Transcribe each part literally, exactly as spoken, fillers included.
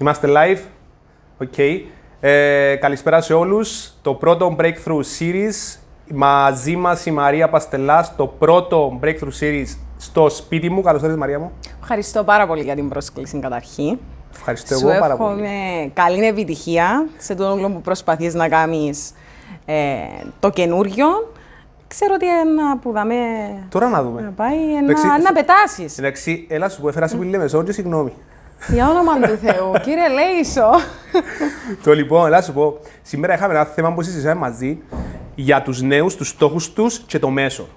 Είμαστε live. Okay. Ε, καλησπέρα σε όλους. Το πρώτο Breakthrough Series. Μαζί μας η Μαρία Παστελά στο πρώτο Breakthrough Series στο σπίτι μου. Καλώς ήρθατε, Μαρία μου. Ευχαριστώ πάρα πολύ για την πρόσκληση καταρχήν. Ευχαριστώ εγώ πάρα εύχομαι πολύ. Σου εύχομαι καλή επιτυχία σε το όλο που προσπαθείς να κάνεις ε, το καινούριο. Ξέρω ότι ένα που δαμε... Τώρα να δούμε. Να πάει ένα... Λεξί, να πετάσεις. Εντάξει, έλα σου που έφερα σε πιλή Μεσόγειο, συγγνώμη. Για όνομα του Θεού, κύριε Λέησο. Το λοιπόν, έλα σου πω. Σήμερα είχαμε ένα θέμα που συζητήσαμε μαζί για τους νέους, τους στόχους τους και το μέσο.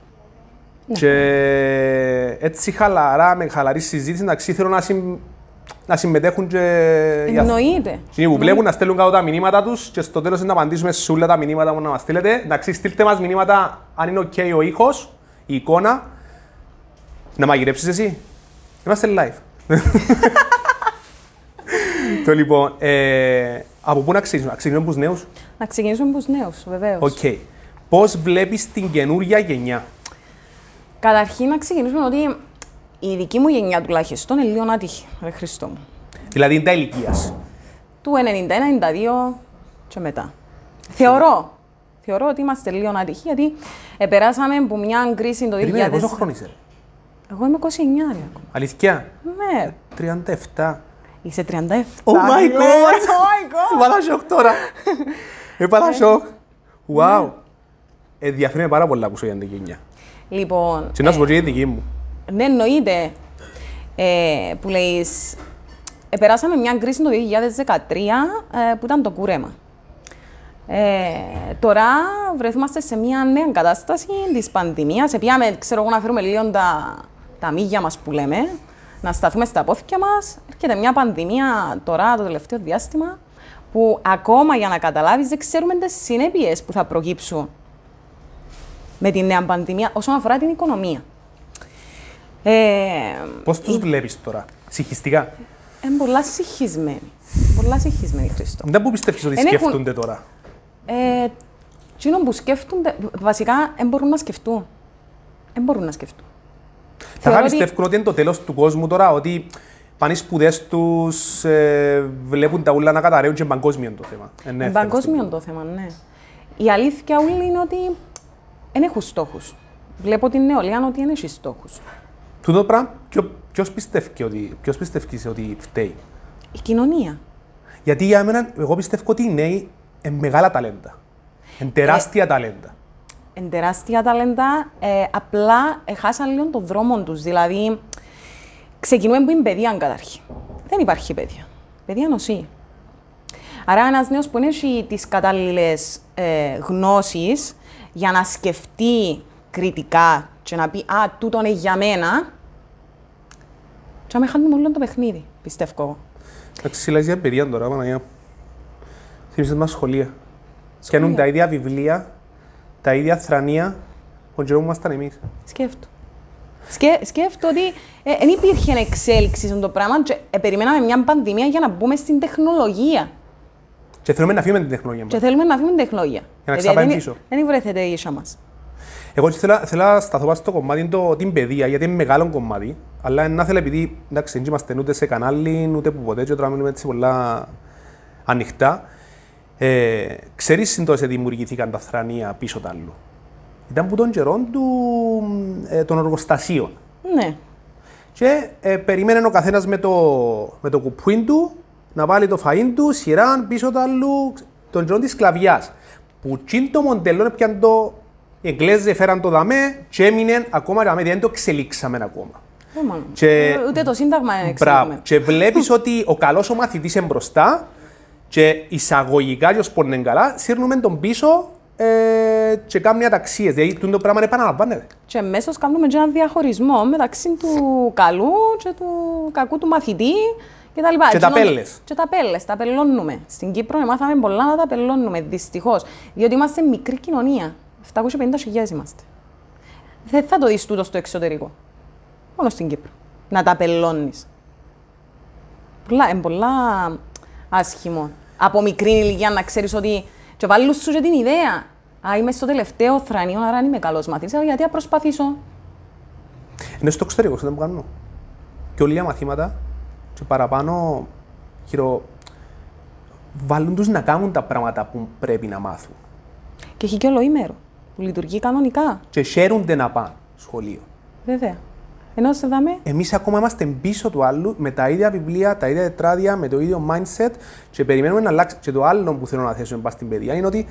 Ναι. Και έτσι χαλαρά, με χαλαρή συζήτηση, εντάξει, θέλω να, συμ... να συμμετέχουν και... Εννοείται. Και που βλέπουν να στέλνουν κάτω τα μηνύματα τους και στο τέλος να απαντήσουμε σε όλα τα μηνύματα που να μας στείλετε. Εντάξει, στείλτε μας μηνύματα αν είναι ok ο ήχος, η εικόνα. Να μαγειρέψεις εσύ. Είμαστε live. Το λοιπόν, ε, από πού να ξεκινήσουμε, να ξεκινήσουμε από τους νέους. Να ξεκινήσουμε από τους νέους, βεβαίως. Οκ. Okay. Πώς βλέπεις την καινούργια γενιά. Καταρχήν, να ξεκινήσουμε ότι η δική μου γενιά τουλάχιστον είναι λίγο άτυχη, ρε Χριστό μου. Δηλαδή είναι τα ηλικίας. Του ενενήντα ένα ενενήντα δύο και μετά. Θεωρώ, θεωρώ ότι είμαστε λίγο άτυχοι, γιατί περάσαμε από μια κρίση το δύο χιλιάδες. Περίμενε, πόσο χρόνο είσαι. Εγώ είμαι είκοσι εννιά ακόμα. Αλήθεια. Ναι. τριάντα επτά. Είσαι τριάντα επτά. Oh my god! Βάλα σοκ τώρα. Βάλα σοκ. Wow. Ενδιαφέρει πάρα πολλά που σου έγινε γενιά. Λοιπόν... Και να σου πω και η δική μου. Ναι, εννοείται. Που λέεις... Περάσαμε μια κρίση το δύο χιλιάδες δεκατρία που ήταν το κούρεμα. Ε, τώρα βρεθούμαστε σε μια νέα κατάσταση της πανδημίας. Επιάμε, ξέρω εγώ, να φέρουμε λίγο τα, τα μύγια μας που λέμε, να σταθούμε στα πόθηκια μας. Έρχεται μια πανδημία τώρα, το τελευταίο διάστημα, που ακόμα για να καταλάβεις δεν ξέρουμε τις συνέπειες που θα προκύψουν με τη νέα πανδημία όσον αφορά την οικονομία. Ε, Πώς τους η... βλέπεις τώρα, συγχυστικά. Είναι πολλά συγχυσμένοι. Πολλά συγχυσμένοι, Χρήστο. Δεν που πιστεύεις ότι σκέφτονται έχουν... τώρα. Ε, Τινόν που σκέφτονται, βασικά, δεν μπορούν να σκεφτούν. Δεν μπορούν να σκεφτούν. Θα ότι... πιστεύουν ότι είναι το τέλος του κόσμου τώρα, ότι πάνε οι σπουδές τους, ε, βλέπουν τα ούλα να καταραίουν και παγκόσμιο το θέμα. Ε, ναι, παγκόσμιο το θέμα, ναι. Η αλήθεια ούλη είναι ότι δεν έχουν στόχους. Βλέπω την νεολαία ότι δεν έχει στόχους. Τούτο πράγμα, ποιος πιστεύει ότι, ότι φταίει. Η κοινωνία. Γιατί για μένα, εγώ πιστεύω ότι οι νέοι είναι μεγάλα ταλέντα. Είναι τεράστια ε, ταλέντα. Είναι τεράστια ταλέντα, ε, απλά χάσαν λίγο τον δρόμο τους. Δηλαδή, ξεκινούμε που είναι παιδεία καταρχήν. Δεν υπάρχει παιδεία. Παιδεία νοσεί. Άρα, ένας νέος που έχει τις κατάλληλες ε, γνώσεις για να σκεφτεί κριτικά και να πει «Α, τούτο είναι για μένα», και να με χάνουμε όλο το παιχνίδι, πιστεύω εγώ. Εντάξει, λες για εμπειρία τώρα, Παναγιά. Θυμίζεις μας σχολεία. Σκένουν τα ίδια βιβλία, τα ίδια θρανία, που γινόμασταν εμείς. Σκέφτω. Σκέ, σκέφτω ότι δεν ε, υπήρχε εξέλιξη στον το πράγμα και ε, περιμέναμε μια πανδημία για να μπούμε στην τεχνολογία. Και θέλουμε να φύγουμε την τεχνολογία μας. Και θέλουμε να φύγουμε την τεχνολογία. Για να ξαπάμε πίσω. Δεν βρέθεται η ίσια μας. Εγώ θέλω να σταθώ στο κομμάτι το, την παιδεία, γιατί είναι μεγάλο κομμάτι, αλλά να θέλω επειδή εντάξει, δεν είμαστε ούτε σε κανάλι, ούτε που ποτέ, και τώρα μιλούμε έτσι πολλά ανοιχτά. Ε, ξέρεις συντός δημιουργηθήκαν τα θρανία πίσω τα άλλου. Ήταν που των καιρών του, ε, των εργοστασίων. Ναι. Και ε, περιμένει ο καθένας με το, με το κουπούιν του, να βάλει το φαΐν του, σειράν πίσω τα άλλου, των καιρών της σκλαβιάς. Που τσιν το μοντέλο είναι πια το... Οι Εγγλέζοι έφεραν το δαμέ και έμεινε ακόμα και δεν το εξελίξαμε ακόμα. Yeah, και... Ούτε το σύνταγμα δεν εξελίξαμε. Και βλέπεις ότι ο καλός ο μαθητής είναι μπροστά και εισαγωγικά, και ως πόρνε καλά, σύρνουμε τον πίσω ε, και κάνουμε αταξίες. Δηλαδή το πράγμα επαναλαμβάνεται. Και μέσως κάνουμε και έναν διαχωρισμό μεταξύ του καλού και του κακού του μαθητή. Και τα, λοιπά. Και τα πέλες. Και τα πέλες, τα πελώνουμε. Στην Κύπρο μάθαμε πολλά να τα πελώνουμε, δυστυχώς. Διότι είμαστε μικρή κοινωνία. επτακόσιες πενήντα χιλιάδες είμαστε. Δεν θα το δεις τούτο στο εξωτερικό. Μόνο στην Κύπρο. Να τα πελώνεις. Πολλά, είναι πολλά άσχημο. Από μικρή ηλικία να ξέρεις ότι... Και βάλουν σου και την ιδέα. Α, είμαι στο τελευταίο θρανείο, άρα είμαι καλός μαθητής. Αλλά γιατί να προσπαθήσω. Είναι στο εξωτερικό, δεν μου κάνω. Και όλα μαθήματα και παραπάνω χειροβάλλουν τους να κάνουν τα πράγματα που πρέπει να μάθουν. Και έχει και όλο ημέρο που λειτουργεί κανονικά. Και χαίρονται να πάνε σχολείο. Βέβαια. Ενώ σε δάμε... Εμείς ακόμα είμαστε πίσω του άλλου, με τα ίδια βιβλία, τα ίδια τετράδια, με το ίδιο mindset και περιμένουμε να αλλάξει. Και το άλλο που θέλω να θέσω στην παιδεία είναι ότι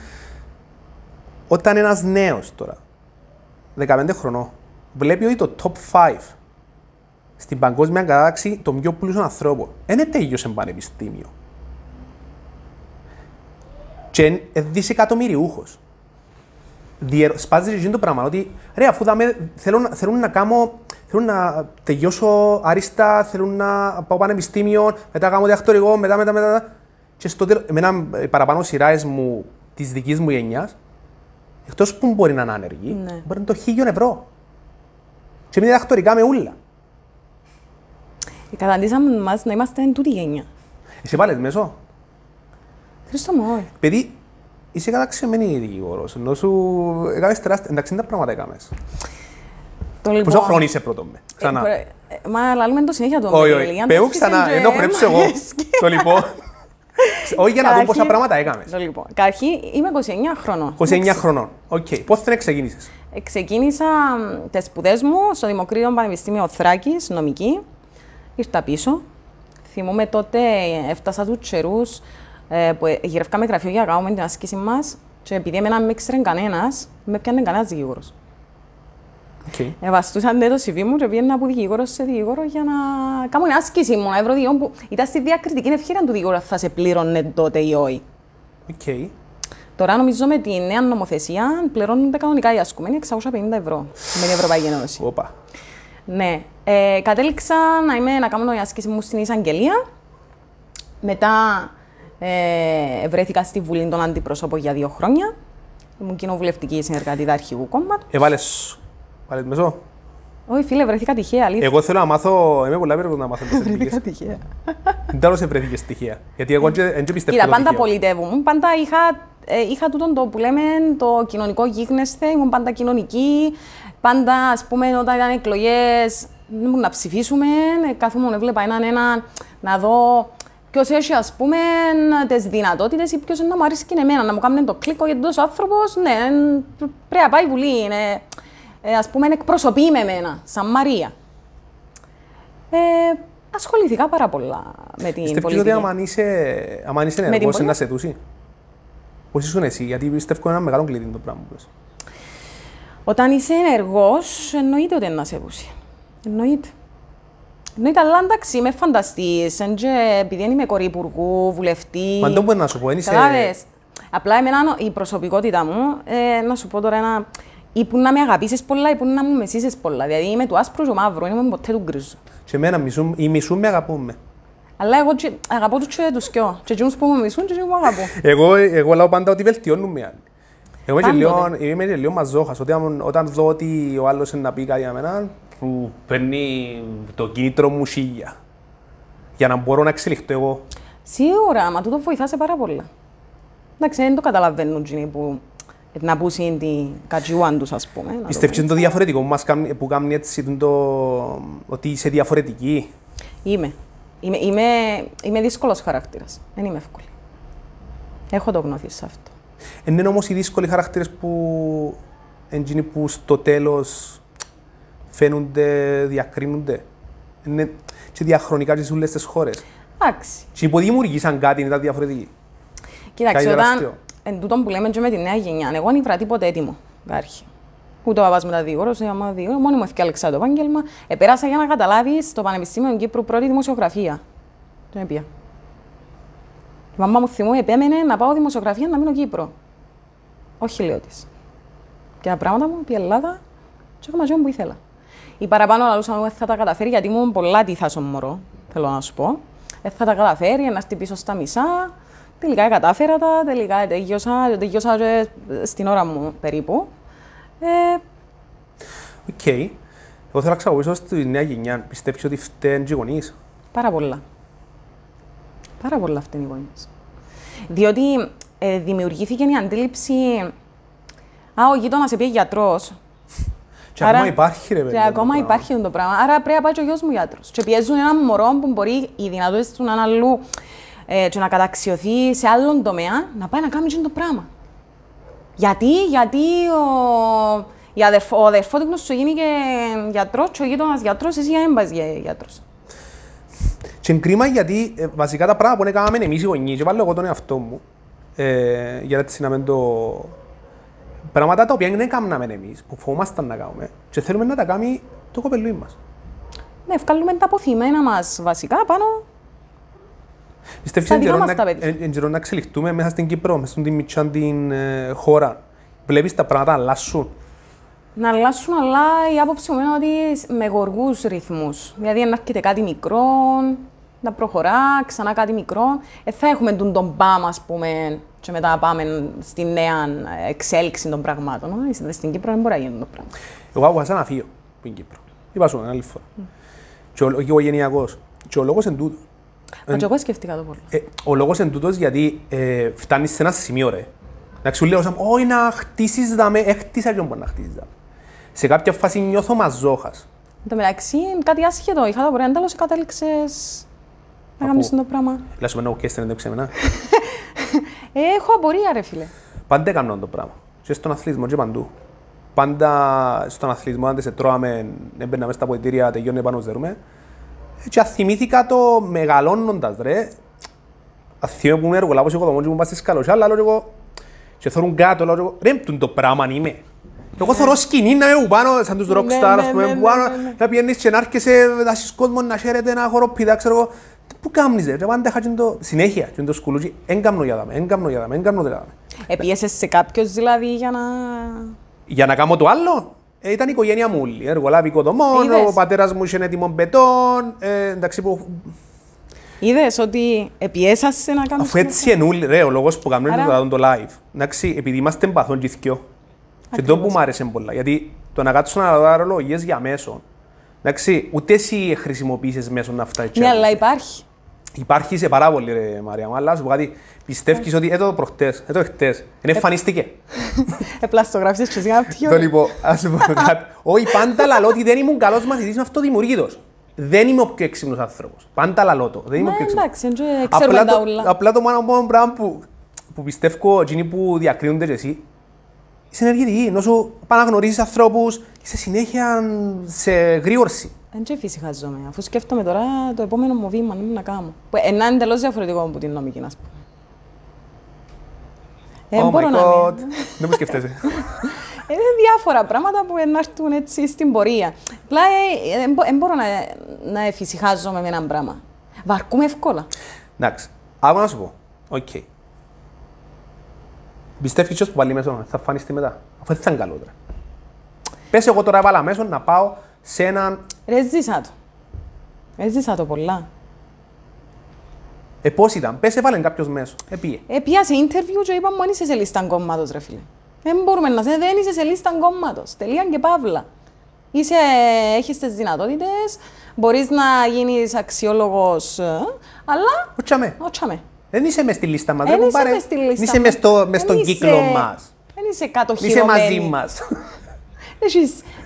όταν ένας νέος τώρα, δεκαπέντε χρονών, βλέπει ότι το top πέντε στην παγκόσμια κατάταξη των πιο πλούσιων ανθρώπων δεν τέλειωσε πανεπιστήμιο. Και είναι δισεκατομμυριούχος. Σπάζει το πράγμα ότι ρε, αφού δάμε, θέλουν, θέλουν να κάνω, θέλουν να τελειώσω άριστα, θέλουν να πάω πανεπιστήμιο, μετά κάνω διδακτορικό, μετά, μετά, μετά. Και στο τέλος, εμένα παραπάνω σειράς μου, της δικής μου γενιάς, εκτός που μπορεί να είναι άνεργοι, ναι, μπορεί να είναι το χίλιον ευρώ. Και μην διδακτορικά με ούλα. Καταντήσαμε μας να είμαστε εν τούτη γενιά. Είσαι πάλι μέσω. Χρήστο μου, όχι. Παιδί, είσαι καταξιωμένη δικηγόρος, ενώ σου έκανες τεράστια, εντάξει, είναι τα πράγματα έκαμες. Λοιπόν, πόσο χρόνο είσαι πρώτο με, ξανά. Ε, ε, μα λάλλουμε το συνέχεια του. Όχι, όχι. Πέου ξανά, ενώ πρέπει εγώ. Το λοιπόν. Όχι για να δούμε πόσα πράγματα έκαμες. Το λοιπόν. Καταρχήν είμαι είκοσι εννιά χρονών. είκοσι εννιά χρονών. Οκ. Πώς θέλετε ξεκίνησες. Ξεκίνησα τις σπουδές μου στο Δημοκρίτειο Πανεπιστήμιο Θράκης, νομική. Ήρθα πίσω. Θυμούμαι τότε έφτασα του καιρούς που γυρεύκαμε γραφείο για να κάνουμε την άσκηση μας και επειδή εμένα με ήξερε κανένας, με πιάνε κανένας δικηγόρος. Okay. Βαστούσαν το σι βι μου και πήγαινα από δικηγόρο σε δικηγόρο για να κάνω την άσκηση μου, να βρω δικηγόρο που ήταν στη διακριτική ευχαίρεια του δικηγόρου, θα σε πλήρωνε τότε ή όχι. Okay. Τώρα νομίζω με τη νέα νομοθεσία πληρώνονται κανονικά οι ασκούμενοι εξακόσια πενήντα ευρώ με την Ευρωπαϊκή Ένωση. Οπα. Ναι. Ε, κατέληξα να, είμαι, να κάνω την άσκηση μου στην Εισαγγελία. Μετά ε, βρέθηκα στη Βουλή των Αντιπροσώπων για δύο χρόνια. Ήμουν κοινοβουλευτική συνεργατήτα αρχηγού κόμματος. Εβάλες. Βάλε τη μεσό. Όχι, φίλε, βρεθήκα τυχαία. Αλήθεια. Εγώ θέλω να μάθω. Είμαι πολλά περίπου να μάθω τις τεχνικές. Βρεθήκα τυχαία. Δεν τέλος βρεθήκες τυχαία. Γιατί εγώ δεν πιστεύω. Κοίτα, πάντα πολιτεύομαι. Πάντα είχα, ε, είχα τούτον το που λέμε το κοινωνικό γίγνεσθε. Ήμουν πάντα κοινωνική. Πάντα, ας πούμε, όταν ήταν εκλογές, δεν μπορούμε να ψηφίσουμε. Κάθομαι, έβλεπα έναν έναν να δω ποιος έχει, ας πούμε, τις δυνατότητες ή ποιος να μου αρέσει και εμένα. Να μου κάνουν το κλικ, γιατί τόσο άνθρωπος, ναι, πρέπει να πάει η Βουλή. Ναι. Ε, ας πούμε, εκπροσωπεί με εμένα, σαν Μαρία. Ε, ασχολήθηκα πάρα πολλά με την πιστεύω πολιτική. Πιστεύω ότι άμα είσαι ενεργός, να σε δούσει. Πώς ήσουν εσύ, γιατί πιστεύω είναι ένα μεγάλο κλειδί το πράγμα που πες. Όταν είσαι ενεργός, εννοείται ότι είναι να σε δούσει. Εννοείται. Εννοείται, αλλά εντάξει, με φανταστείς, επειδή είμαι κορή υπουργού, βουλευτή. Μα δεν μπορεί να σου πω, είσαι... Απλά εμένα, η προσωπικότητα μου, ε, να σου πω τώρα ένα... Ή που να με αγαπήσεις πολλά, ή που να μου μεσήσεις πολλά. Δηλαδή είμαι του άσπρου και μαύρου, είμαι ποτέ του γκρίζου. Και εμένα μισούν, οι μισούν με αγαπούν. Αλλά εγώ και, αγαπώ τους και τους κοιό. Και εκείνους που μου μισούν και εκείνους που αγαπώ. εγώ, εγώ λέω πάντα ότι βελτιώνουν με άλλοι. Εγώ και λέω, είμαι και λέω μαζόχας. Όταν, όταν δω ότι ο άλλος είναι να πει κάτι για μένα, που παίρνει το κίνητρο μου σίγια. Για να μπορώ να εξελιχθώ εγώ. Σίγουρα, μα τούτο βοηθάσε πάρα πολλά. Εντάξει, δεν το καταλαβαίνουν εκείνοι που... να πούσουν την κατζιουάν τους, ας πούμε. Πιστεύεις είναι το διαφορετικό που, μας κάνει, που κάνει έτσι, το... ότι είσαι διαφορετική. Είμαι. Είμαι, είμαι, είμαι δύσκολος χαρακτήρας. Δεν είμαι εύκολη. Έχω το γνώθει σε αυτό. Είναι όμως οι δύσκολοι χαρακτήρες που, που στο τέλος φαίνονται, διακρίνονται. Είναι και διαχρονικά και σε όλες τις χώρες. Εντάξει. Και που δημιουργήσαν κάτι, ήταν διαφορετικοί. Κοιτάξτε, όταν... Εν τούτον που λέμε και με τη νέα γενιά, εγώ νιβρά τίποτε έτοιμο, κάρχη. Ούτε ο παπάς με τα δικηγόρος, άμα δικηγόρος, μόνοι μου έφτιαξα το επάγγελμα. Επέρασα για να καταλάβεις στο Πανεπιστήμιο Κύπρου πρώτη δημοσιογραφία. Τον έπια. Η μαμά μου θυμώ, επέμενε να πάω δημοσιογραφία να μείνω Κύπρο. Όχι, λέω της. Και τα πράγματα μου, πήγε Ελλάδα, και έκανα ζωή που ήθελα. Η παραπάνω λαλούσα μου θα τα καταφέρει, γιατί ήμουν πολλά τυθάσον μωρό, θέλω να σου πω. Ε, θα τα καταφέρει, να έρθει πίσω στα μισά. Τελικά κατάφερα τα, τελικά τελειώσα στην ώρα μου περίπου. Οκ. Okay. Εγώ θέλω να ξαγωγήσω στη νέα γενιά. Πιστεύεις ότι φταίνουν οι γονείς? Πάρα πολλά. Πάρα πολλά φταίνουν οι γονείς. Διότι ε, δημιουργήθηκε η αντίληψη «Α, ο γείτονας πήγε γιατρός». Και άρα, ακόμα υπάρχει, ρε παιδί. Και ακόμα το υπάρχει το πράγμα. Άρα πρέπει να πάει και ο γιος μου γιατρός. Και πιέζουν έναν μωρό που μπορεί οι δυνατότητες του να είναι αλλού. ε, και να καταξιωθεί σε άλλον τομέα, να πάει να κάνει το πράγμα. Γιατί, γιατί ο, ο αδερφότυπνος σου γίνει και γιατρός και ο γείτονας γιατρός, εσύ για έμπας γιατρός. Και είναι κρίμα γιατί ε, βασικά τα πράγματα που έκαναμε εμείς οι γονείς, και βάλω εγώ τον εαυτό μου, ε, για έτσι να μην το... Πράγματα τα οποία δεν έκαναμε εμείς, που φοβόμασταν να κάνουμε, και θέλουμε να τα κάνει το κοπελούι μας. Ναι, βγάλουμε τα αποθυμένα μας βασικά πάνω. Πιστεύεις εν καιρό να εξελιχτούμε μέσα στην Κύπρο, μέσα στην μητσάν την ε, χώρα. Βλέπεις τα πράγματα να αλλάσουν. Να αλλάσουν, αλλά η άποψη μου είναι ότι με γοργούς ρυθμούς. Δηλαδή, αν έρχεται κάτι μικρό, να προχωρά, ξανά κάτι μικρό. Ε, θα έχουμε τον, τον μπαμ, ας πούμε, και μετά πάμε στη νέα εξέλιξη των πραγμάτων. Ε, στην Κύπρο δεν μπορεί να γίνει το πράγμα. Εγώ άκουσα ένα θείο που είναι Κύπρο. Είπα σου, άλλη φορά. Mm. Και ο, και ο γενιακός. Και ο λόγος εν τούτο. Μα και εγώ σκεφτήκα το πολύ. Ε, ο λόγος εν τούτος γιατί ε, φτάνεις σε ένα σημείο, ρε. Να σου λέω, όχι να χτίσεις δάμε, έχτισα και μπορεί να χτίσεις δάμε. Σε κάποια φάση νιώθω μαζόχας. Εν τω μεταξύ, κάτι άσχετο. Είχα τα πορεία, εν τέλος κατέληξες να κάνεις το πράγμα. Λάς σου και έστενε το ξεμενά. Έχω απορία, ρε φίλε. Πάντα έκαναν το πράγμα. Και στον αθλητισμό και παντού. Πάντα στον αθλητισμό, αν σε τρώαμε, έμπαιρνα μέσα στα ποδητήρια, τελειώνε πάνω, ζερούμε. Και αθυμήθηκα το μεγαλώνοντας, ρε. Αθυμήθηκα που είμαι εργολάβος, εγώ το μόνο και μου πας στη σκαλωσιά, αλλά λέω εγώ και θωρούν κάτω, λέω εγώ, ρε, το πράγμα αν είμαι. Εγώ θωρώ σκηνή να είμαι πάνω, σαν τους rockstar, ας πούμε, να πιένεις και να έρχεσαι, να έχεις κόσμο να χαίρεται, να χοροπηδά, ξέρω εγώ. Πού κάνεις, ρε, πάντα είχα συνέχεια, το σκουλούτσι, έγκαμνω για δάμε, έγκαμνω για δάμε, έγκαμνω για δάμε. Επίεσες σε κάποιος δηλαδή για να... Για να κάνω το άλλο. Ε, ήταν η οικογένεια μου όλοι. Εργολάβη οικοδομών, ο πατέρας μου είχε έτοιμο μπετόν. Ε, εντάξει, που... Είδες ότι πιέσασαι να κάνεις... Αφού έτσι ενούλη, ρε, ο λόγος που κάνουμε άρα... το live. Εντάξει, επειδή είμαστε εμπαθόν και θκυο. Και το που μου άρεσε πολλά. Γιατί το να κάτσω να δω ρολογίες για μέσο. Εντάξει, ούτε εσύ χρησιμοποιήσεις μέσο να φτάσεις. Ναι, αλλά υπάρχει. Υπάρχει σε πάρα πολύ, ρε Μαρία μου, αλλά σου πω κάτι, πιστεύεις ότι έτω προχτές, έτω χτες, δεν εμφανίστηκε. Επλαστογράφησες και εσύ ένα πτυχίο. Το λοιπόν, ας σου πω κάτι. Όχι, πάντα λαλώ ότι δεν ήμουν καλός μαθητής, είμαι αυτοδημιουργήτος. Δεν είμαι ο πιο έξυπνος άνθρωπος. Πάντα λαλώ το. Δεν είμαι ο πιο έξυπνος. Εντάξει, ξέρουμε τα ούλα. Απλά το μόνο πράγμα που πιστεύω, εκείνοι που διακρίνονται και εσύ, είσαι ενεργητική, ενώ σου πάνε να γνωρίζεις ανθρώπους, είσαι συνέχεια σε γρήγορση. Δεν και φυσικαζόμαι, αφού σκέφτομαι τώρα το επόμενο μου βήμα είναι να κάνω. Ένα είναι τελώς διαφορετικό από την νομική, να σου πω. Oh my god, δεν μου σκεφτέσαι. Είναι διάφορα πράγματα που να έρθουν έτσι στην πορεία. Απλά δεν μπορώ να εφησυχάζομαι με έναν πράγμα. Βαρκούμε εύκολα. Εντάξει, άκου να σου πω. Οκ. Πιστεύεις ποιος που βάλει μέσον, θα φανιστεί μετά. Αφού δεν θα είναι καλότερα. Πες εγώ τώρα βάλα μέσον να πάω σε έναν... Ρε ζήσα το. Ρε ζήσα το πολλά. Ε, πώς ήταν, πες έβαλεν κάποιος μέσο, επίε. Επία σε interview και είπα μου, αν είσαι σε λίσταν κόμματος, ρε φίλε. Δεν μπορούμε να σε, δεν είσαι σε λίσταν κόμματος. Τελεία και παύλα. Είσαι, έχεις τις δυνατότητες, μπορείς να γίνεις αξιόλογος, αλλά... Ωτσαμε. Ωτσαμε. Δεν είσαι μες στη λίστα μας, δεν είσαι μες στη λίστα. Είσαι μες στο, στον κύκλο μας. Δεν είσαι κατοχυρωμένη. Είσαι μαζί μας.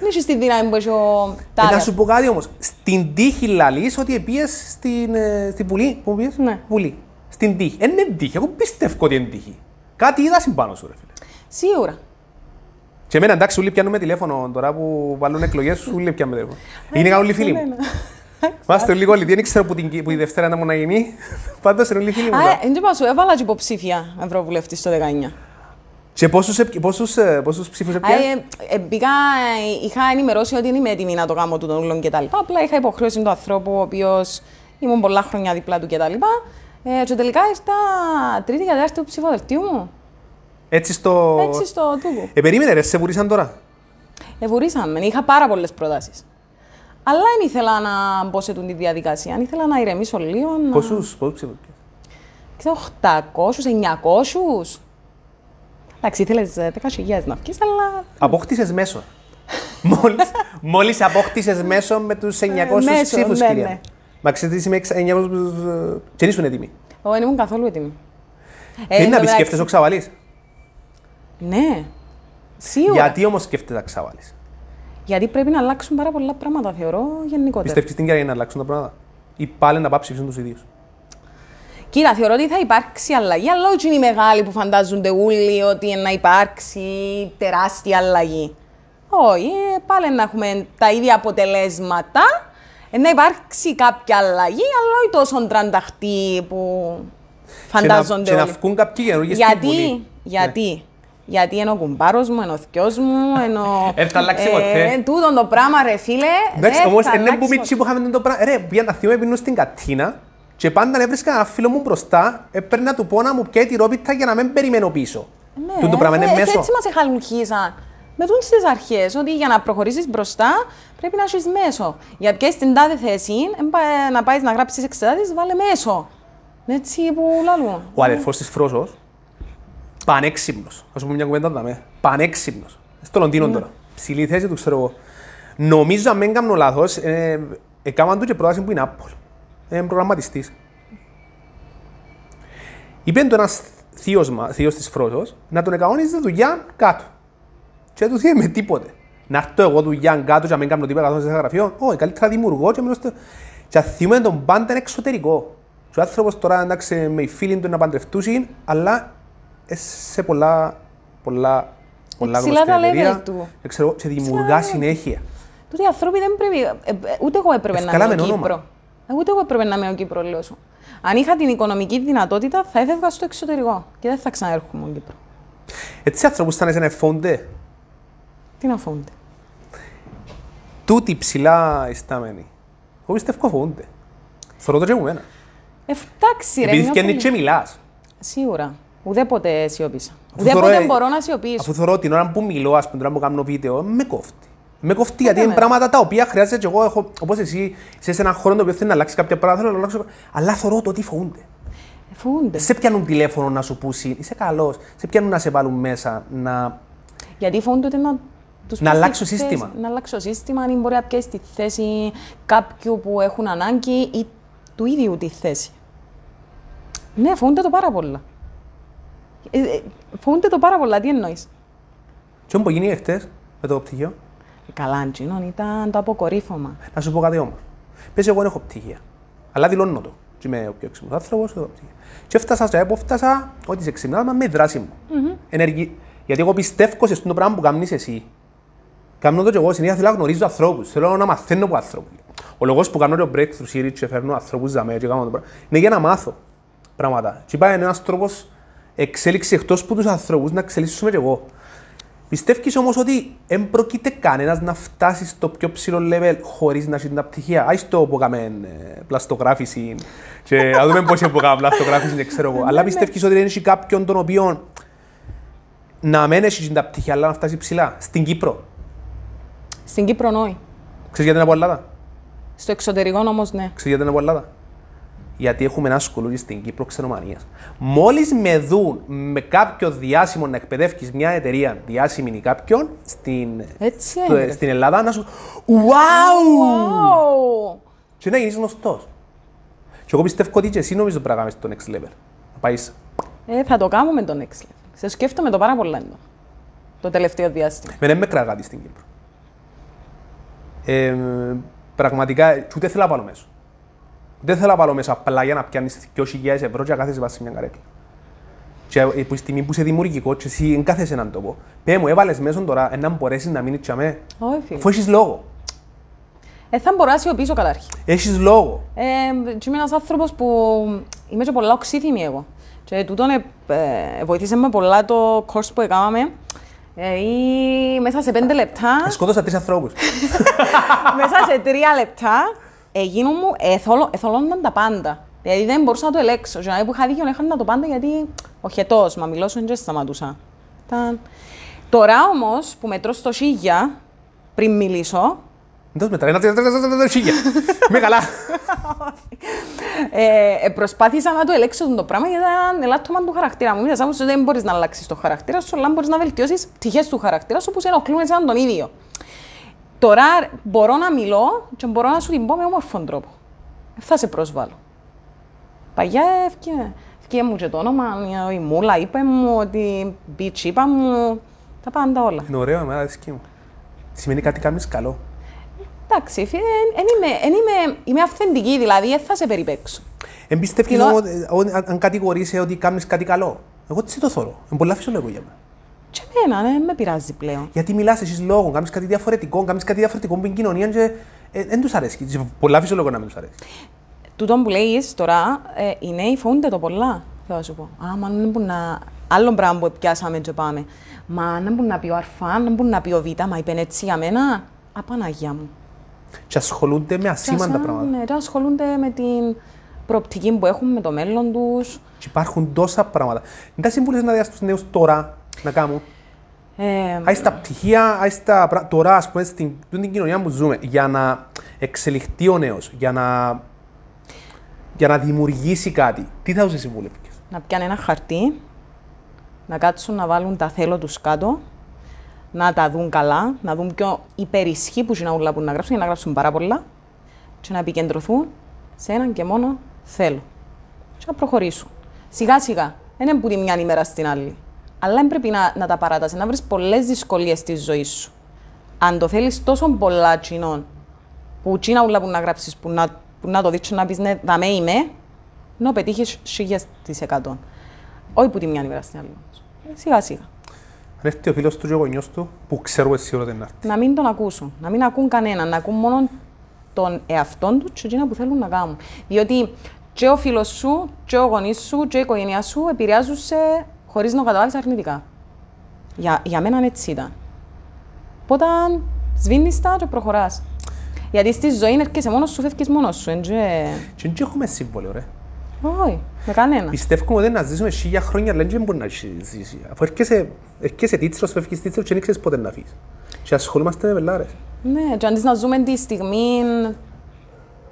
Δεν είσαι στη δύναμη που έχει ο Τάρας. Να σου πω κάτι όμως. Στην τύχη λαλείς ότι επίες στην, στην Βουλή. Πού πήγες? Ναι. Βουλή. Στην τύχη. Εν εν τύχη. Εγώ πιστεύω ότι εν τύχη. Κάτι είδα συμπάνω σου, ρε φίλε. Σίγουρα. Και εμένα, εντάξει, ούλοι πιάνουμε τηλέφωνο τώρα που βάλουν εκλογές. Ούλοι πιάνουμε τηλέφωνο. Είναι καλοί φίλοι μου. Μάστε λίγο όλοι, δεν ξέρω που η Δευτέρα ήταν να γίνει. Πάντως είναι όλοι φίλοι μου. Εν τω μεταξύ, έβαλα και υποψήφια ευρωβουλευτή στο δεκαεννιά. Και πόσους, πόσους, πόσους ψήφους έπιανε? Ε, είχα ενημερώσει ότι δεν είμαι έτοιμη να το κάνω του τον ούλων κτλ. Απλά είχα υποχρέωση με τον ανθρώπο, ο οποίος ήμουν πολλά χρόνια δίπλα του κτλ. Ε, και τελικά ήρθα τρίτη για τέταρτη του ψηφοδελτίου μου. Έτσι στο. Έτσι στο τούκο. Ε, περίμενε, ρε, σε βουρήσαν τώρα. Ε, βουρήσαμε. Είχα πάρα πολλές προτάσεις. Αλλά δεν ήθελα να μπω σε τη διαδικασία. Ήθελα να ηρεμήσω λίγο. Πόσους ψήφους έπιανε? οκτακόσιους, εννιακόσιους. Εντάξει, ήθελες δέκα χιλιάδες να βγεις, αλλά... Απόκτησες μέσο. μόλις, μόλις απόκτησες μέσο με τους εννιακόσιους ψήφους, ναι, κυρία. Ναι. Μα ξέρετε, είμαι εννιακόσιους... Και ήσουν έτοιμοι. Εγώ δεν ήμουν καθόλου έτοιμοι. Ε, δεν είναι να πει σκέφτες ο Ξαβαλής. Ναι, σίγουρα. Γιατί όμως σκέφτες ο Ξαβαλής? Γιατί πρέπει να αλλάξουν πάρα πολλά πράγματα, θεωρώ γενικότερα. Πιστεύεις την κυρία να αλλάξουν τα πράγματα ή πάλι να πάψουν ψηφίσουν τους ίδιους? Κοίτα, θεωρώ ότι θα υπάρξει αλλαγή, αλλά όχι είναι οι μεγάλοι που φαντάζονται όλοι ότι να υπάρξει τεράστια αλλαγή. Όχι, πάλι να έχουμε τα ίδια αποτελέσματα, να υπάρξει κάποια αλλαγή, αλλά όχι τόσο τρανταχτή που φαντάζονται και να, όλοι. Και να βγουν κάποιοι καινούργιες στην Βουλή. Γιατί, ναι. Γιατί είναι ο κουμπάρος μου, είναι ο θκιός μου, είναι ο... Έφτα αλλάξει ποτέ. Τούτο το πράγμα ρε φίλε, εντάξει, όμως, είναι που μίτσι που είχαμε το πράγμα. Ρε, πήγαν τα θύμα επινούν στην κατίνα και πάντα έβρισκα ένα φίλο μου μπροστά, έπαιρνα να του πω να μου πιάει τη ρόπιτα για να μην περιμένω πίσω. Ναι, το πράγμα είναι μέσο. Και έτσι μας εχαλμουχίζαν. Με δουν στις αρχές ότι για να προχωρήσεις μπροστά πρέπει να έχεις μέσο. Για ποιες την τάδε θέση να πάει να γράψεις εξετάσεις, βάλε μέσο. Έτσι που λάλλον. Ο αδερφός της Φρόσος, πανέξυπνος. Θα σου πω μια κουβέντα δάμε. Πανέξυπνος. Στο Λονδίνο τώρα. Ψηλή θέση του ξέρω εγώ. Νομίζω αν δεν κάνω λάθος, έκαναν του και πρόταση που είναι Apple. Είναι προγραμματιστής. Είπε του ένας θείος της Φρόσος να τον εκαγωνίζει δουλειά κάτω. Και του δίνει με τίποτε. Να έρθω εγώ δουλειά κάτω και να μην κάνω τίποτα καθώς σε γραφείο. Όχι, καλύτερα δημιουργώ και μείνω στο... Και αθήμα είναι τον πάντα εξωτερικό. Και ο άνθρωπος τώρα, εντάξει, με οι φίλοι του να παντρευτούσουν, αλλά σε πολλά, πολλά, πολλά γνωστηρία. Και δημιουργά συνέχεια. Τούτοι άνθρωποι δεν πρέπει, ούτε εγώ έπρεπε να είμαι ο Κύπρο. Ούτε εγώ έπρεπε να είμαι ο Κύπρο, λέω σου. Αν είχα την οικονομική δυνατότητα, θα έφευγα στο εξωτερικό και δεν θα ξαναέρχομαι ο Κύπρο. Έτσι άνθρωποι θα είναι εφόντε. Τι να φοβούνται. Τούτοι ψηλά ιστάμενοι. Εγώ πιστεύω φοβούνται. Θωρώ το και μου μένα. Εντάξει ρε. Επειδή φτιάχνει και μιλάς. Σίγουρα. Ουδέποτε σιωπήσα. Ουδέποτε μπορώ να σιωπήσω. Αφού θωρώ την ώρα που μιλώ, ας πούμε, που κάνω βίντεο, με κόφτει. Με κόφτει γιατί είναι πράγματα τα οποία χρειάζεται και εγώ, όπως εσύ, είσαι σε έναν χώρο το οποίο θέλει να αλλάξει κάποια πράγματα, αλλά θωρώ το ότι φοβούνται. Φοβούνται. Σε πιάνουν τηλέφωνο να σου πούσει, είσαι καλός. Σε πιάνουν να σε βάλουν μέσα. Γιατί φοβούνται ότι να. Να αλλάξω σύστημα. Να αλλάξω σύστημα, αν μπορεί να πιέσει τη θέση κάποιου που έχουν ανάγκη ή του ίδιου τη θέση. Ναι, φοβούνται το πάρα πολλά. Ε, φοβούνται το πάρα πολλά, τι εννοείς. Τι όμως γίνει χτες με το πτυχίο. Καλά, τσινόν, ήταν το αποκορύφωμα. Να σου πω κάτι όμως. Πες εγώ έχω πτυχία, αλλά δηλώνω το. Και είμαι ο πιο εξήμος άνθρωπος, έχω πτυχία. Και έφτασα και έφτασα ότι σε ξυπνάμα με δράση μου. Mm-hmm. Ενεργή. Γιατί εγώ πιστεύω σε αυτό το πράγμα που κάνεις εσύ. Κάνω το και εγώ συνήθως θέλω να γνωρίζω ανθρώπους, θέλω να μαθαίνω από ανθρώπους. Ο λόγος που κάνω το Breakthrough Series και φέρνω ανθρώπους για μένα και κάνω το πράγμα, είναι για να μάθω πράγματα. Και είπα, είναι ένας τρόπος εξέλιξη εκτός από τους ανθρώπους, να εξελίσσουμε και εγώ. Πιστεύεις όμως ότι δεν πρόκειται κανένας να φτάσει στο πιο ψηλό level χωρίς να έχει την πτυχία. Άι στο που έκαμε πλαστογράφηση και να δούμε πώς έκαμε πλαστογράφηση, ξέρω εγώ. Αλλά πιστεύεις ότι δεν έχει κάποιον τον οποίο να μην έχει την πτυχία, αλλά να φτάσει ψηλά στην Κύπρο. Στην Κύπρο, όχι. Ξέρεις γιατί είναι από Ελλάδα. Στο εξωτερικό όμως, ναι. Ξέρεις γιατί είναι από Ελλάδα. Γιατί έχουμε ένα σκουλούγι στην Κύπρο ξενομανίας. Μόλις με δουν με κάποιο διάσημο να εκπαιδεύει μια εταιρεία διάσημη ή κάποιον στην, στο, στην Ελλάδα, να σου πει wow! wow! Και να γίνεις γνωστός. Και εγώ πιστεύω ότι και εσύ νομίζω πρέπει να κάνεις το next level. Να πάεις. Ε, θα το κάνουμε με το next level. Σε σκέφτομαι το πάρα πολλά εδώ. Το τελευταίο διάστημα. Μεν με κραγάτη στην Κύπρο. Ε, πραγματικά, ούτε θέλω να βάλω μέσα. Δεν θέλω να βάλω μέσα απλά για να πιάνεις δύο χιλιάδες ευρώ και να κάθεσαι βάσεις μια καρέκλα. Και που στιγμή που είσαι δημιουργικό και εσύ εγκάθεσαι έναν τόπο. Πέ μου, έβαλες μέσον τώρα, να μπορέσεις να μείνεις για μέ. Όχι. Αφού έχεις λόγο. Ε, θα μπορώ να σιωπήσω κατάρχη. Έχεις λόγο. Ε, και είμαι ένας άνθρωπος που είμαι και πολλά οξύθυμη εγώ. Και τούτον ε, ε, βοηθήσε με πολλά το course που έκαναμε. Ε, ή μέσα σε πέντε λεπτά... Σκότωσα τρεις ανθρώπους. Μέσα σε τρία λεπτά, εκείνο μου εθολο, εθολώνταν τα πάντα. Δηλαδή δεν μπορούσα να το ελέξω. Και να που είχα δίκιο, έχανα το πάντα γιατί... οχετός, μα μιλώσουν και σταματούσα. Ήταν... Τώρα όμως, που μετρώ στο σίγια, πριν μιλήσω... Δεν μετράει, ένα τρίτο σίγια. Μη καλά. Ε, προσπάθησα να το ελέγξω το πράγμα γιατί ήταν ελάττωμα του χαρακτήρα μου. Μίλησα ότι δεν μπορείς να αλλάξεις το χαρακτήρα σου, αλλά μπορείς να βελτιώσεις πτυχές του χαρακτήρα σου που σε ενοχλούν σαν τον ίδιο. Τώρα μπορώ να μιλώ και μπορώ να σου την πω με όμορφον τρόπο. Θα σε προσβάλλω. Παγιά ευκαιρία μου και το όνομα, η Μούλα είπε μου, ότι bitch είπα μου, τα πάντα όλα. Είναι ωραίο εμένα, δυσκή μου. Σημαίνει κάτι κάνεις καλό. Εντάξει, εν είμαι, εν είμαι, είμαι αυθεντική, δηλαδή, θα σε περιπέξω. Εμπιστεύει αν κατηγορείσαι ότι κάνεις κάτι καλό. Εγώ τι το θωρώ. Είναι πολύ φυσιολογικό για μένα. Και εμένα, δεν με πειράζει πλέον. Γιατί μιλάς εσείς λόγω, κάνεις κάτι διαφορετικό, κάνεις κάτι διαφορετικό με την κοινωνία και δεν τους αρέσει. Είναι πολύ φυσιολογικό να μην τους αρέσει. Τούτον που λέγεις τώρα, οι νέοι φοβούνται το πολλά. Θα σου πω. Άμα δεν μπορούν να. Άλλο πράγμα που πιάσαμε και πάμε. Μα δεν μπορούν να πει ο Αρφάν, δεν μπορούν να πει ο Β, μα είπαν έτσι για μένα. Απαναγιά μου. Και ασχολούνται με ασήμαντα πράγματα. Ναι, ασχολούνται με την προοπτική που έχουν, με το μέλλον τους. Και υπάρχουν τόσα πράγματα. Είναι τα συμβούλες να δει στους νέους τώρα να κάνουν. Άι στα πτυχία, άι στα τώρα, ας πούμε, στην κοινωνία που ζούμε, για να εξελιχθεί ο νέος, για να, για να δημιουργήσει κάτι. Τι θα τους συμβούλευκες? Να πιάνε ένα χαρτί, να κάτσουν να βάλουν τα θέλω τους κάτω, να τα δουν καλά, να δουν ποιο υπερισχύ που συναούλα που να γράψουν, για να γράψουν πάρα πολλά και να επικεντρωθούν σε έναν και μόνο θέλω. Και να προχωρήσουν. Σιγά σιγά, δεν είναι που τη μια ημέρα στην άλλη. Αλλά δεν πρέπει να, να τα παράτασαι, να βρεις πολλές δυσκολίες στη ζωή σου. Αν το θέλεις τόσο πολλά τσινών, που τσιναούλα που να γράψεις, που να, που να το δεις και να πεις ναι, δαμέ είμαι, να πετύχεις χίλιες τις εκατόν. Όχι που τη μια ημέρα στην άλλη. Σιγά σιγά. Ρεύτε ο φίλος του και ο γονιός του που ξέρουν σίγουρα την άρτη. Να μην τον ακούσουν, να μην ακούν κανέναν, να ακούν μόνο τον εαυτόν του και εκείνα που θέλουν να κάνουν. Διότι και ο φίλος σου, και ο γονείς σου, και η οικογένειά σου επηρεάζουν σε χωρίς να το καταλάβεις αρνητικά. Για, για μένα έτσι ήταν. Οπότε σβήνεις τα και προχωράς. Γιατί στη ζωή έρχεσαι μόνος σου, φεύγεις μόνος σου. Και δεν έχουμε σύμβολο, ρε. Όχι, με κανένα. Πιστεύουμε ότι να ζήσουμε χίλια χρόνια, αλλά δεν μπορεί να ζήσει. Αφού έρχεσαι τίτλος, φεύγεις τίτλος και δεν ξέρεις πότε να φύγεις. Και ασχολούμαστε με πελάρες. Ναι, και αντί να ζούμε τη στιγμή,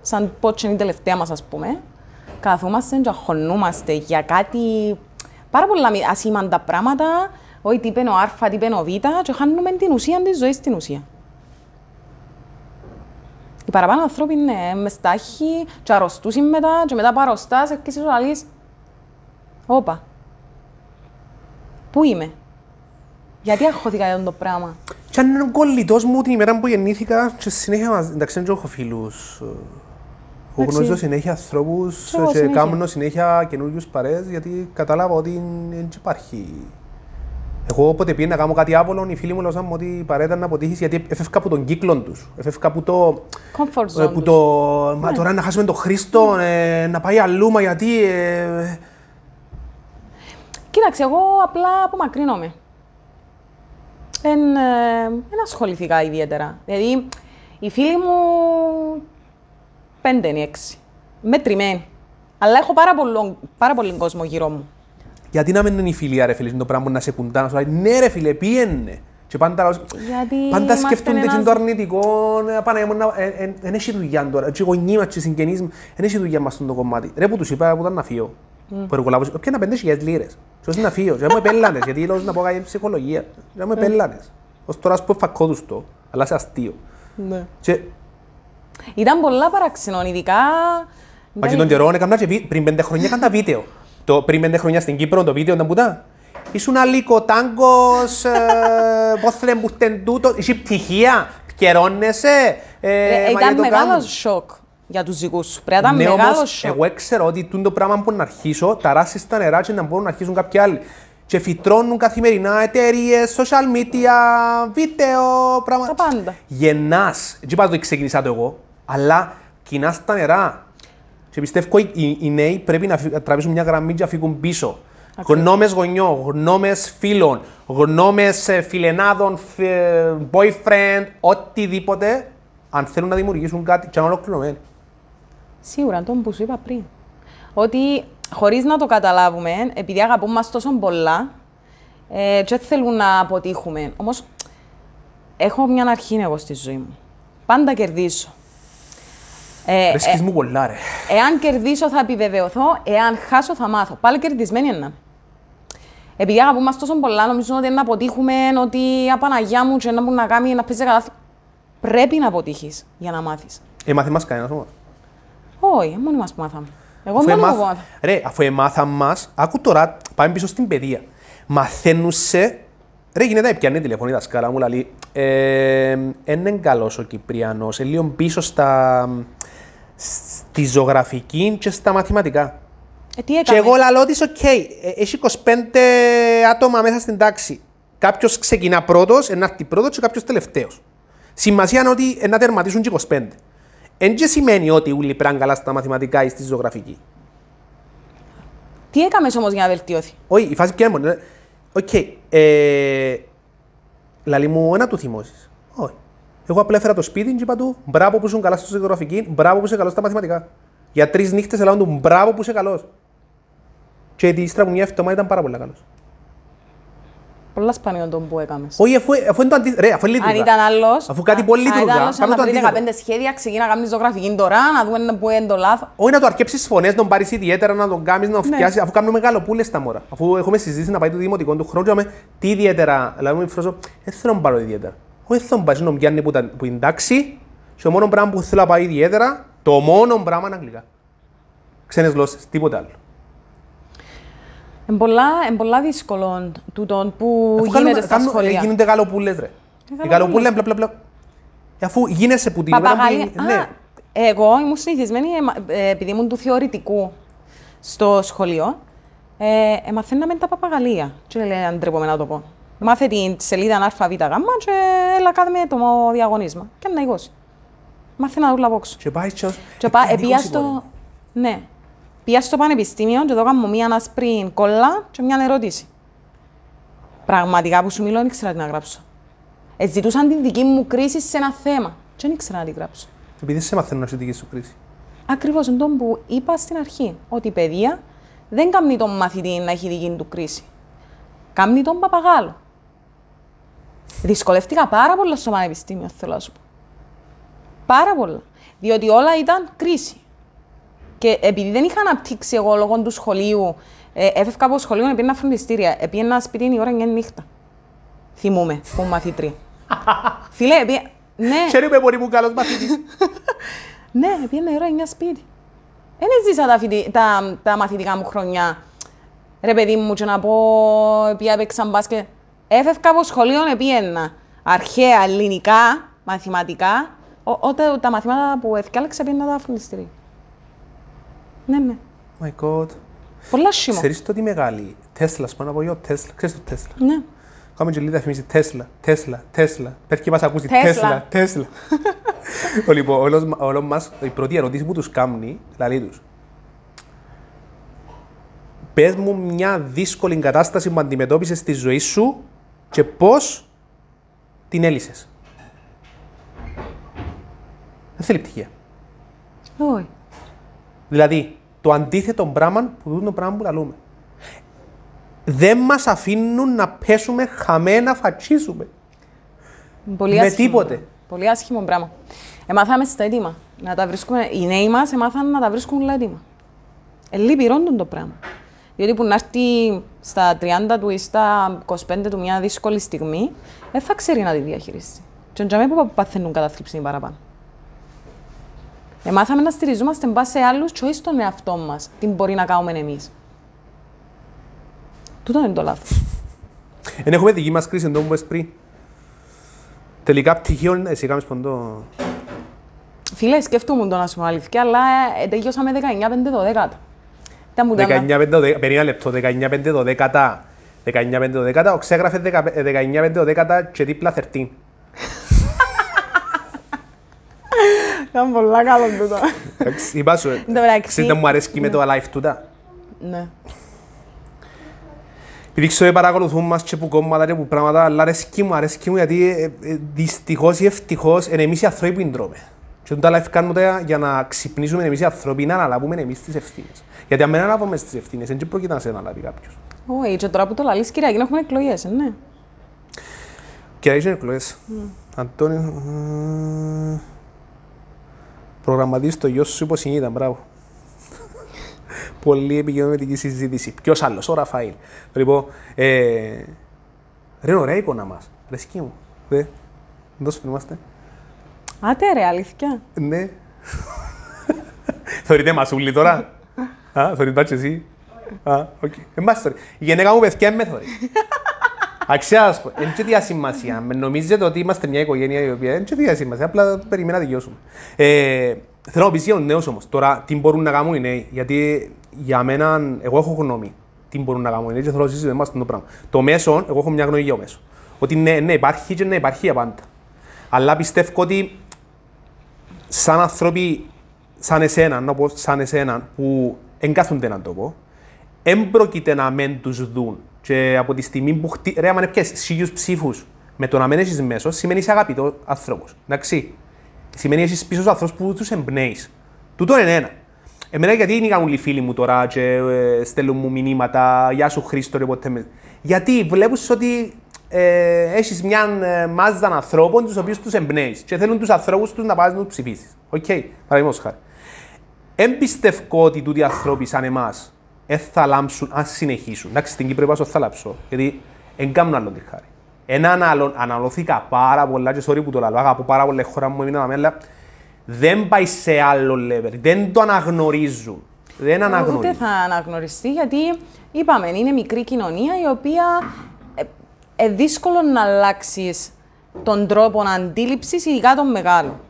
σαν πότε είναι η τελευταία μας, ας πούμε, καθόμαστε και αγχωνούμαστε για κάτι πάρα πολλά ασήμαντα πράγματα, όχι τι είπε ο Α, τι είπε ο Β, και χάνουμε την ουσία της ζωής στην ουσία. Οι παραπάνω ανθρώποι είναι με στάχη, και αρρωστούσαν μετά, και μετά παροστάς, και εσύ να λες, όπα, πού είμαι, γιατί αγχώθηκα για το πράγμα. Και αν είναι ο κολλητός μου την ημέρα που γεννήθηκα, και συνέχεια μαζί, εντάξει, δεν έχω φίλους. Εγώ γνωρίζω συνέχεια ανθρώπους και κάνω συνέχεια καινούριους παρέες, γιατί κατάλαβα ότι δεν υπάρχει. Εγώ όποτε πήγαινα να κάνω κάτι άβολο, οι φίλοι μου λέγανε ότι η παρέα ήταν να αποτύχει γιατί έφευγα από τον κύκλο του. Έφευγα από το. Comfort zone. Που το... Ναι. Μα τώρα να χάσουμε τον Χρήστο, ναι. ε, να πάει αλλού, μα γιατί. Ε... Κοίταξε, εγώ απλά απομακρύνομαι. Δεν ε, ασχοληθήκα ιδιαίτερα. Δηλαδή, οι φίλοι μου. Πέντε είναι έξι. Μετρημένοι. Αλλά έχω πάρα, πολλο... πάρα πολύ κόσμο γύρω μου. Γιατί να μην είναι η φιλία, ρε φίλε, είναι το πράγμα να σε κουντά, να σου λέει ναι, ρε φίλε, πιένε. Και πάντα, πάντα σκέφτονται ένας... το αρνητικό, πάνε ήμουν να. Εν έχει δουλειά τώρα. Και οι γονείς μας, και οι συγγενείς μας, εν έχει δουλειά μας στο κομμάτι. Ρε που τους είπα που ήταν να φύγω. Mm. Που εργολάβω, πιάνα πέντε χιλιάδες λίρες. Και όσο να φύγω, και μου πέλανες, γιατί λόγω να πω κάτι ψυχολογία. Και μου πέλανες. Ως τώρα ας πω φακόδουστο, αλλά σε αστείο. Ναι. Και... Ήταν πολλά παραξενών, ειδικά. Μα και τον καιρό, πριν πέντε χρόνια έκανα βίντεο. Το πριν πέντε χρόνια στην Κύπρο, το βίντεο ήταν πουτά. Ήσουν αλίκο, τάγκος, πώς θέλε μπουστεν τούτο, είσαι πτυχία, καιρώνεσαι. Ήταν μεγάλο σοκ για τους δικούς. Πρέπει να ήταν μεγάλο σοκ. Εγώ ξέρω ότι το πράγμα που να αρχίσω, ταράσεις τα νερά και να μπορούν να αρχίσουν κάποιοι άλλοι. Και φυτρώνουν καθημερινά εταιρείες, social media, βίντεο, πράγματα. Τα πάντα. Γεννάς, δεν είπα ότι ξεκινήσα το εγώ, αλλά κοινάς τα νερά. Και πιστεύω οι, οι νέοι πρέπει να τραβήσουν μια γραμμή και να φύγουν πίσω. Ακριβώς. Γνώμες γονιών, γνώμες φίλων, γνώμες φιλενάδων, boyfriend, οτιδήποτε, αν θέλουν να δημιουργήσουν κάτι και να ολοκληρωμένοι. Σίγουρα, τον που σου είπα πριν. Ότι χωρίς να το καταλάβουμε, επειδή αγαπούμε μας τόσο πολλά, ε, και θέλουν να αποτύχουμε. Όμως, έχω μια αρχή εγώ στη ζωή μου. Πάντα κερδίζω. Ε, ε, μου πολλά, ρε. Εάν κερδίσω θα επιβεβαιωθώ, εάν χάσω θα μάθω. Πάλι κερδισμένοι είναι. Επειδή αγαπούμαστε τόσο πολλά, νομίζω ότι να αποτύχουμε, ότι απαναγιά μου και να μπορούν να κάνει, να πέσει καλά. Πρέπει να αποτύχεις για να μάθεις. Έμαθε μας κανένας όμως. Όχι, μόνοι μας που μάθαμε. Εγώ μόνο εμάθ... μάθα. Ρε, αφού εμάθαμε μας, άκου τώρα, πάμε πίσω στην παιδεία. Μαθαίνουσε, ρε γίνεται, πιάνει τηλεφωνή δασκάλα μου, λέει, ε, είναι καλός ο Κυπριανός, ε, λίγο πίσω στα... στη ζωγραφική και στα μαθηματικά. Ε, τι έκαμε. Και εγώ λαλώ ότι οκ, okay, έχει είκοσι πέντε άτομα μέσα στην τάξη. Κάποιος ξεκινά πρώτος, ενάρτη πρώτος και κάποιος τελευταίος. Σημασία είναι ότι να τερματίσουν και είκοσι πέντε. Εν και σημαίνει ότι ούλοι πέραν καλά στα μαθηματικά ή στη ζωγραφική. Τι έκαμε όμως για να βελτιώθει. Όχι, η φάση ποια είναι. Οκ. Okay, ε, λαλή μου, ένα του θυμώσεις. Όχι. Εγώ απλά έφερα το σπίτι και είπα του μπράβο που ήσουν καλά στη ζωγραφική, μπράβο που είσαι καλός στα μαθηματικά. Για τρεις νύχτες έλαβαν του μπράβο που είσαι καλός. Και ύστερα από μια εβδομάδα ήταν πάρα πολύ καλός. Πολλά σπανίων τον που έκαμες. Όχι, αφού, αφού είναι το αντί... Ρε, αφού είναι λειτουργά. Αν ήταν άλλος, αφού κάτι πολύ λειτουργά, αν ήταν άλλος, να πει δεκαπέντε σχέδια, ξεκινά να κάνεις ζωγραφική τώρα, να δούμε ένα που είναι το λάθος. Όχι να το αρκέψεις φωνές, να τον πάρεις ιδιαίτερα, να τον κάνεις, να τον φτιάσεις, ναι. Αφού κάνουμε γαλοπούλες τα μόρα. Αφού έχουμε συζητήσει να πάει το δημοτικό του χρόνου, λέμε τι ιδιαίτερα. Δηλαδή, μου φρόντω, δεν θέλω να πάρω ιδιαίτερα. Όχι, θέλω να πάρω να πιάνει που είναι τάξη, και το μόνο πράγμα που θέλω να πάει ιδιαίτερα, το μόνο πράγμα είναι αγγλικά. Ξένες γλώσσες, τίποτα άλλο. Είναι πολλά δύσκολο τούτο που γίνεται στα σχολεία. Γίνονται γαλοπούλες, ρε. Οι γαλοπούλες, μπλα μπλα μπλα. Αφού γίνεσαι που την ναι. Εγώ ήμουν συνηθισμένη, επειδή ήμουν του θεωρητικού στο σχολείο, μαθαίναμε τα παπαγαλία. Και λένε ντρεπόμενα να το πω. Μάθε την σελίδα α, β, γ και έλα κάνουμε το διαγωνίσμα. Και να εικώσει. Μάθε να δουλαβόξω. Και πάει στο... Ναι. Πήγα στο πανεπιστήμιο και δώκαμε μία άσπρη κόλλα και μια ερώτηση. Πραγματικά που σου μιλώ, δεν ήξερα τι να γράψω. Ζητούσαν την δική μου κρίση σε ένα θέμα και δεν ήξερα να τη γράψω. Επειδή σε μαθαίνουν αυτή τη δική σου κρίση. Ακριβώς, εντός που είπα στην αρχή, ότι η παιδεία δεν κάνει τον μαθητή να έχει δική του κρίση. Κάνει τον παπαγάλο. Δυσκολεύτηκα πάρα πολλά στο πανεπιστήμιο, θέλω να σου πω. Πάρα πολλά. Διότι όλα ήταν κρίση. Και επειδή δεν είχα αναπτύξει εγώ λόγω του σχολείου, ε, έφευγα από το σχολείο να πήγαινα φροντιστήρια. Πήγαινα σπίτι η ώρα εννιά νύχτα. Θυμούμαι, που μαθήτρια. Φίλε, πήγαινα. Ναι. Ξέρουμε πολύ που καλός μαθητής. Ναι, πήγαινα η ώρα εννιά σπίτι. Δεν ζήσα τα, φοιτη... τα, τα μαθητικά μου χρονιά. Ρε παιδί μου, και να πω, πήγα έπαιξα μπάσκετ. Έφευγα από το σχολείο να πήγαινα. Αρχαία, ελληνικά, μαθηματικά. Ό, ό, τα, τα μαθήματα που ευκάλεξα πήγαινα τα φροντιστήρια. Ναι, ναι. My God. Πολλά σήμα. Ξέρεις το τι μεγάλη. Tesla, πάνω από γιο, Tesla. Ξέρεις το Tesla. Ναι. Κάμε και λίγο διαφημίσει Tesla, Tesla, Tesla. Πες και πας ακούσει Tesla, Tesla. Λοιπόν, όλων μας, η πρώτη ερωτήση που τους κάνει, λαλή τους. Πες μου μια δύσκολη κατάσταση που αντιμετώπισες στη ζωή σου και πώς την έλυσες. Δεν θέλει πτυχία. Όχι. Δηλαδή, το αντίθετο πράγμα που δουν το πράγμα που λαλούμε. Δεν μας αφήνουν να πέσουμε χαμένα, φατσίσουμε. Πολύ με άσχημο, τίποτε. Πολύ άσχημο πράγμα. Εμάθαμε στα έτοιμα. Να τα βρίσκουμε, οι νέοι μας εμάθαν να τα βρίσκουν όλα έτοιμα. Ελίπηρόντουν το πράγμα. Διότι που να έρθει στα τριάντα του ή στα είκοσι πέντε του μια δύσκολη στιγμή, δεν θα ξέρει να τη διαχειριστεί. Και εντιαμέ που παθαίνουν καταθλίψη παραπάνω. Εμάθαμε να στηριζόμαστε μπα σε άλλους και όχι στον εαυτό μας, τι μπορεί να κάνουμε εμείς. Τούτο είναι το λάθος. Εν έχουμε δική μας κρίση, εν τω που πες πριν. Τελικά πτυχίων, εσύ κάμεις ποντό. Φίλε, σκεφτούμουν το να σου πω αλήθεια, αλλά ε, τελειώσαμε δεκαεννιά πέντε δώδεκα. Περίμενα λεπτό, δεκαεννιά πέντε δώδεκα. δεκαεννιά πέντε δώδεκα, ξέγραφε δεκαεννιά πέντε δώδεκα και δίπλα δεκατρία. Ήταν πολλά καλό τούτα. Είπα σου, ξέρετε μου αρέσκει με το live τούτα. Ναι. Επειδή ξέρω παρακολουθούν μας και που κόμματα και που πράγματα, αλλά αρέσκει μου, αρέσκει μου, γιατί δυστυχώς ή ευτυχώς είναι εμείς οι ανθρώποι που ντρώμε. Και τα live κάνουμε για να ξυπνήσουμε εμείς οι ανθρώποι, να αναλάβουμε εμείς τις ευθύνες. Γιατί αν δεν αναλάβουμε τις ευθύνες, δεν πρόκειται να σε αναλάβει κάποιος. Όχι, και τώρα που το λαλείς, Κυριακή, να έχουμε εκλογές, ναι. Κυριακή είναι εκλογές. Αντώνη... Προγραμματίζει το γιο σου υποσυνείδητα, μπράβο. Πολύ επικοινωνική συζήτηση. Ποιος άλλος, ο Ραφαήλ. Λοιπόν, ε, ρε ωραία εικόνα μας. Ρεσκή μου. Δε, εδώ σου θυμάστε. Άτε ρε, αλήθεια. Ναι. Θεωρείτε μασούλη τώρα. Α, θεωρείτε και εσύ. Α, οκ. Εμάς θεωρεί. Η γενέκα μου παιδιά με θεωρεί. Αξιά, ας πω. Είναι και διασημασία. Νομίζετε ότι είμαστε μια οικογένεια η οποία είναι και διασημασία. Απλά περιμένατε γιώσουμε. Θέλω να πεις για τους νέους όμως. Τώρα, τι μπορούν να κάνουν οι νέοι. Γιατί για μένα, εγώ έχω γνώμη. Τι μπορούν να κάνουν οι νέοι και θέλω να συζητήσουμε μας το πράγμα. Το μέσο, εγώ έχω μια γνώμη για το μέσο. Ότι ναι, ναι, υπάρχει και ναι, υπάρχει για πάντα. Αλλά πιστεύω ότι σαν άνθρωποι, σαν εσένα, να πω, σαν εσένα, που εγκάθονται έναν τόπο, εμπροκείται να μεν τους δουν. Και από τη στιγμή που χτυ... ρε, άμα πιάσεις χίλιους ψήφους με το να μεν έχεις μέσο, σημαίνει είσαι αγαπητός άνθρωπος. Εντάξει. Σημαίνει έχεις πίσω στους ανθρώπους που τους εμπνέεις. Τούτο είναι ένα. Εμένα γιατί είναι οι φίλοι μου τώρα και ε, στέλνουν μου μηνύματα, γεια σου Χρήστο, ρε, ποτέ με... Γιατί βλέπεις ότι ε, έχεις μια ε, μάζα ανθρώπων τους οποίους τους εμπνέεις και θέλουν τους ανθρώπους τους να πας να τους ψηφίσεις. Οκ, okay. Παραδείγματος χάρη. Εμπιστευκώ ότι τούτοι οι άνθρωποι σαν εμάς δεν θα λάμψουν αν συνεχίσουν. Εντάξει, στην Κύπρο είπα, θα λάμψω, γιατί δεν κάνουν άλλον τη χάρη. Έναν άλλον, αναλωθήκα πάρα πολλά και sorry που το λαλώ, αγαπώ πάρα πολλά, η χώρα μου έμεινα μέλα, δεν πάει σε άλλο level, δεν το αναγνωρίζουν. Δεν αναγνωρίζουν. Ούτε θα αναγνωριστεί, γιατί είπαμε, είναι μικρή κοινωνία η οποία ε, ε, δύσκολο να αλλάξει τον τρόπο αντίληψης, ειδικά τον μεγάλο.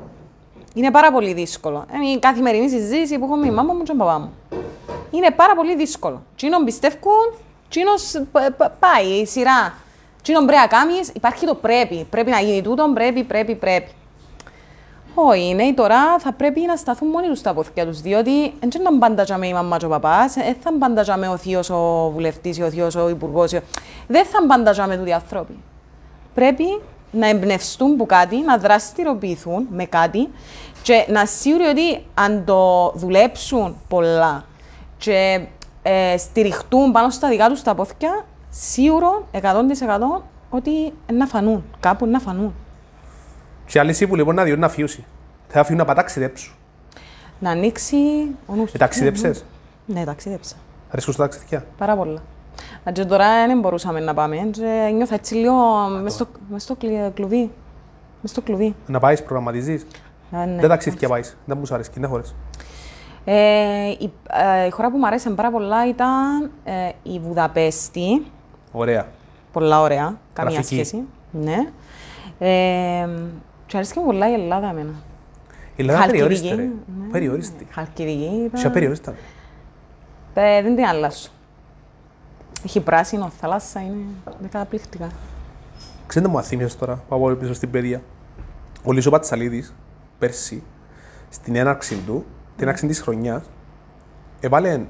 Είναι πάρα πολύ δύσκολο. Είναι η καθημερινή συζήτηση που έχω με η μάμα μου και τον παπά μου. Είναι πάρα πολύ δύσκολο. Τσίνον πιστεύκουν, τσίνος πάει η σειρά. Τσίνον πρέπει να κάνεις, υπάρχει το πρέπει. Πρέπει να γίνει τούτο, πρέπει, πρέπει, πρέπει. Όχι, οι νέοι τώρα θα πρέπει να σταθούν μόνοι τους στα πόθηκια τους, διότι δεν θα μπανταζαμε η μαμά και ο παπάς, δεν θα μπανταζαμε ο θείος ο βουλευτής ή ο θείος ο υπουργός. Δεν θα μπανταζαμε τούτοι άνθρωποι. Πρέπει να εμπνευστούν που κάτι, να δραστηριοποιηθούν με κάτι και να σίγουροι ότι αν το δουλέψουν πολλά και ε, στηριχτούν πάνω στα δικά τους τα πόθηκια, σίγουρο εκατό τοις εκατό ότι να φανούν, κάπου να φανούν. Και άλλοι που λοιπόν να διούν να φιούσει. Θα αφήνουν να παταξιδέψουν. Να ανοίξει ο νους. Ε, ταξιδέψες. Ναι, ταξιδέψα. Αρέσκουν στα ταξιδιά. Πάρα πολλά. Και τώρα δεν μπορούσαμε να πάμε. Και νιώθα έτσι λίγο μες στο, μες στο κλουβί. Μες στο κλουβί. Να πάεις, προγραμματίζεις. Α, ναι. Δεν ταξιδιά πάεις. Δεν μου αρέσει. Δεν χωρές. Ε, η, ε, η χώρα που μου αρέσει πάρα πολλά ήταν ε, η Βουδαπέστη. Ωραία. Πολλά ωραία. Καμία Γραφική. Σχέση. Ναι. Ε, και αρέσει και πολλά η Ελλάδα εμένα. Η Ελλάδα περιορίστη, ρε. Περιορίστη. Χαλκιδική. Ποια περιορίστα. Δεν την αλλάζω. Έχει πράσινο, θάλασσα, είναι καταπληκτικά. Ξέρετε μου αθήμιες τώρα, πάω πίσω στην παιδεία. Ο Λύσο Πατσαλίδης, πέρσι, στην έναρξη του, την έναρξη της χρονιάς, έβαλε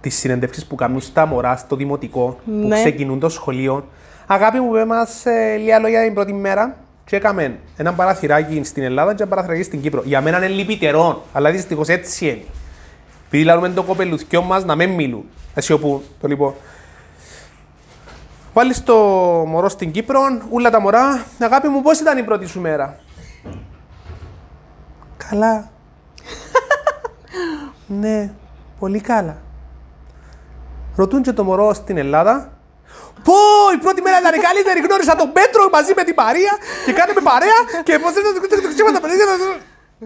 τις συνεντεύξεις που κάνουν στα μωρά, στο δημοτικό, που ξεκινούν το σχολείο. Αγάπη μου, μας ε, λίγα λόγια την πρώτη μέρα και έκαμε έναν παραθυράκι στην Ελλάδα και ένα παραθυράκι στην Κύπρο. Για μένα είναι λυπητερό, αλλά δυστυχώς έτσι είναι. Επειδή λάβουμε το κοπελουθιό μας να μην μιλούν. Ασιωπούν, το λοιπόν. Πάλι στο μωρό στην Κύπρο, όλα τα μωρά. Αγάπη μου, πώς ήταν η πρώτη σου μέρα. Καλά. Ναι, πολύ καλά. Ρωτούν και το μωρό στην Ελλάδα. Πω, η πρώτη μέρα ήταν η καλύτερη, γνώρισα τον Πέτρο μαζί με την Μαρία και κάναμε παρέα και πώς δεν τα παιδιά.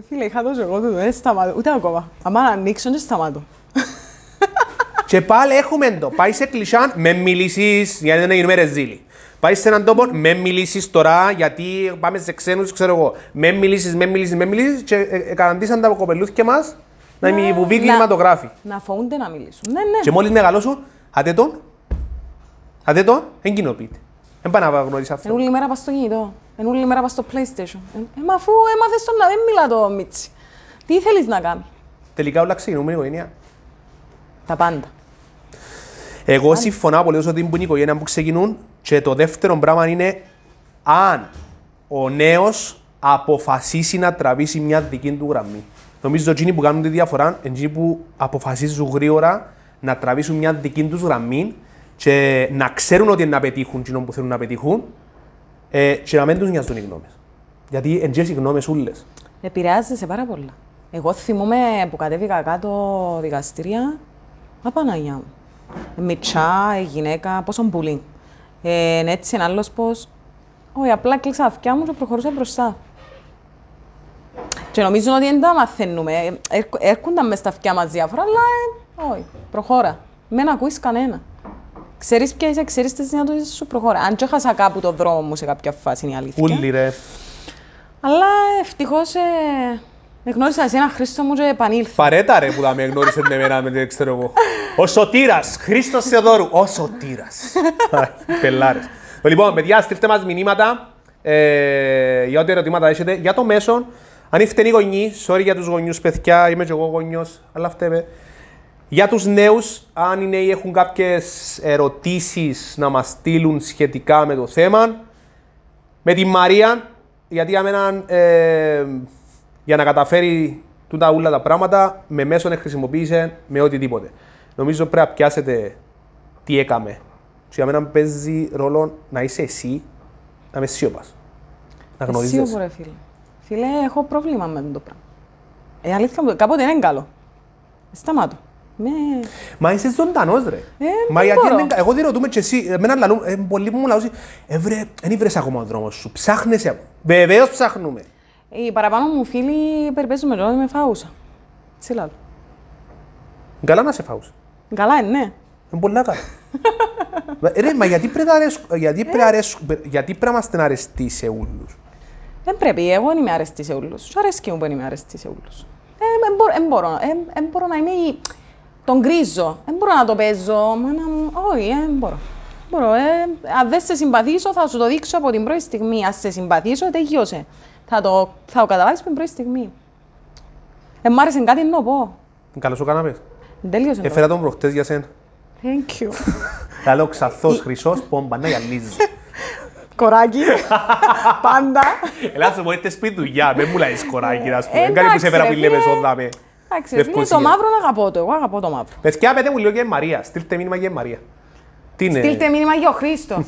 Φίλε, είχα δώσει εγώ δεν σταμάτω, ούτε ακόμα. Άμα να ανοίξω, δεν σταμάτω. Και πάλι έχουμε το, πάει σε κλεισάν, με μιλήσεις, γιατί δεν έγινε μέρες ζήλη. Πάει σε έναν τόπο, με μιλήσεις τώρα, γιατί πάμε σε ξένους, ξέρω εγώ. Με μιλήσεις, με μιλήσεις, με μιλήσεις και καταντήσαν τα κοπελούθηκια μας να μην βουβεί κλιματογράφη. Να φοβούνται να μιλήσουν. Και μόλις μεγαλώσουν, άτε τον. Αντί το, δεν κοινοποιείται. Δεν πάει να γνωρίσει αυτό. Εν όλη μέρα πας στο κινητό, εν όλη μέρα πας στο PlayStation. Μα αφού έμαθες τον να δεν μιλά το Μίτσι. Τι θέλεις να κάνει. Τελικά όλα ξεκινούμε η οικογένεια. Τα πάντα. Εγώ συμφωνώ πολύ ότι είναι η οικογένεια που ξεκινούν και το δεύτερο πράγμα είναι αν ο νέος αποφασίσει να τραβήσει μια δική του γραμμή. Νομίζω ότι εκείνοι που κάνουν τη διαφορά, εκείνοι που αποφασίζουν γρήγορα να τραβήσουν μια δική τους γραμμή. Και να ξέρουν ότι είναι να πετύχουν εκείνο που θέλουν να πετύχουν ε, και να μην τους νοιάζουν οι γνώμες. Γιατί εντζές οι γνώμες ούλες. Επηρεάζεσαι πάρα πολλά. Εγώ θυμούμαι που κατέβηκα κάτω δικαστήρια, απαναγιά μου. Μητσά, γυναίκα, πόσο μπουλή. Ε, έτσι ένα άλλος πως, όχι απλά κλείξα τα αυτιά μου και προχωρούσα μπροστά. Και νομίζω ότι δεν τα μαθαίνουμε. Έρχονταν μες τα αυτιά μας διάφορα, αλλά όχι, προχώρα. Μην ακούεις κανένα. Ξέρεις ποια είσαι, ξέρεις τις δυνατότητες σου, προχώρα. Αν και έχασα κάπου τον δρόμο μου σε κάποια φάση, είναι η αλήθεια. Ούλη ρε. Αλλά ευτυχώς ε, Με γνώρισα εσένα, Χρήστο μου, και επανήλθε. Παρέτα ρε που θα με γνώρισε την εμένα, με την ξέρω εγώ. Ο Σωτήρας, Χρήστος Θεοδόρου. Ο Σωτήρας. Πελάρες. Λοιπόν, παιδιά, στείλτε μας μηνύματα ε, για ό,τι ερωτήματα έχετε. Για το μέσον, αν είστε γονεί, sorry για τους γονιούς, παιδιά, είμαι και εγώ γονιός, αλλά φταίμε. Για τους νέους, αν οι νέοι έχουν κάποιες ερωτήσεις να μας στείλουν σχετικά με το θέμα. Με τη Μαρία, γιατί για μένα, ε, για να καταφέρει τούτα όλα τα πράγματα, με μέσον χρησιμοποίησε με οτιδήποτε. Νομίζω πρέπει να πιάσετε τι έκαμε. Για μένα παίζει ρόλο να είσαι εσύ, να είμαι σιωπάς. Να γνωρίζεις. Σιωπά, ρε φίλε. Φίλε, έχω πρόβλημα με το πράγμα. Ε, αλήθεια, κάποτε είναι καλό. Σταμάτω. Με... Μα είσαι ζωντανός, ρε. Ε, Μα γιατί είναι... Εγώ δεν ρωτούμε και εσύ, εμένα λαλού, ε, πολλοί μου λαούσαν, ε, βρε, δεν ήβρες ακόμα τον δρόμο σου, ψάχνεσαι ακόμα. Βεβαίως ψάχνουμε. Οι παραπάνω μου φίλοι περιπέζουν με ρόλο, με φάουσα. Τι λάλλον. Καλά να σε φάουσα. Καλά, ναι. Είναι πολλά καλά. Ρε, μα γιατί πρέπει να αρέσουμε, γιατί πρέπει να είμαστε αρεστοί σε όλους. Δεν πρέπει, εγώ δεν είμαι αρεστή σε όλους. Σου αρέσκει μου που δεν είμαι αρεστή σε όλους. Δεν μπορώ να είμαι τον γκρίζο, δεν μπορώ να το παίζω, όχι, δεν μπορώ. Αν δεν σε συμπαθήσω θα σου το δείξω από την πρώτη στιγμή, αν σε συμπαθήσω τελείωσε. Θα το καταλάβεις από την πρώτη στιγμή. Δεν μ' άρεσε κάτι να πω. Καλώς ο καναπές. Τέλειωσε. Έφερα τον προχτές για σένα. Thank you. Καλό ξαθός, χρυσός, πόμπα, να γυαλίζει. Κοράκι, πάντα. Ελάτε μου, είστε σπίτι δουλειά, με μου λαείς κοράκι, ας πούμε. Κάτι που σε πέρα που λέμε σόδα με. Εντάξει, φίλοι, το μαύρο να αγαπώ το, εγώ αγαπώ το μαύρο. Παιδιά, πέτε μου λίγο για η Μαρία, στείλτε μήνυμα για η Μαρία. Τι είναι. Στείλτε μήνυμα για ο Χρήστο.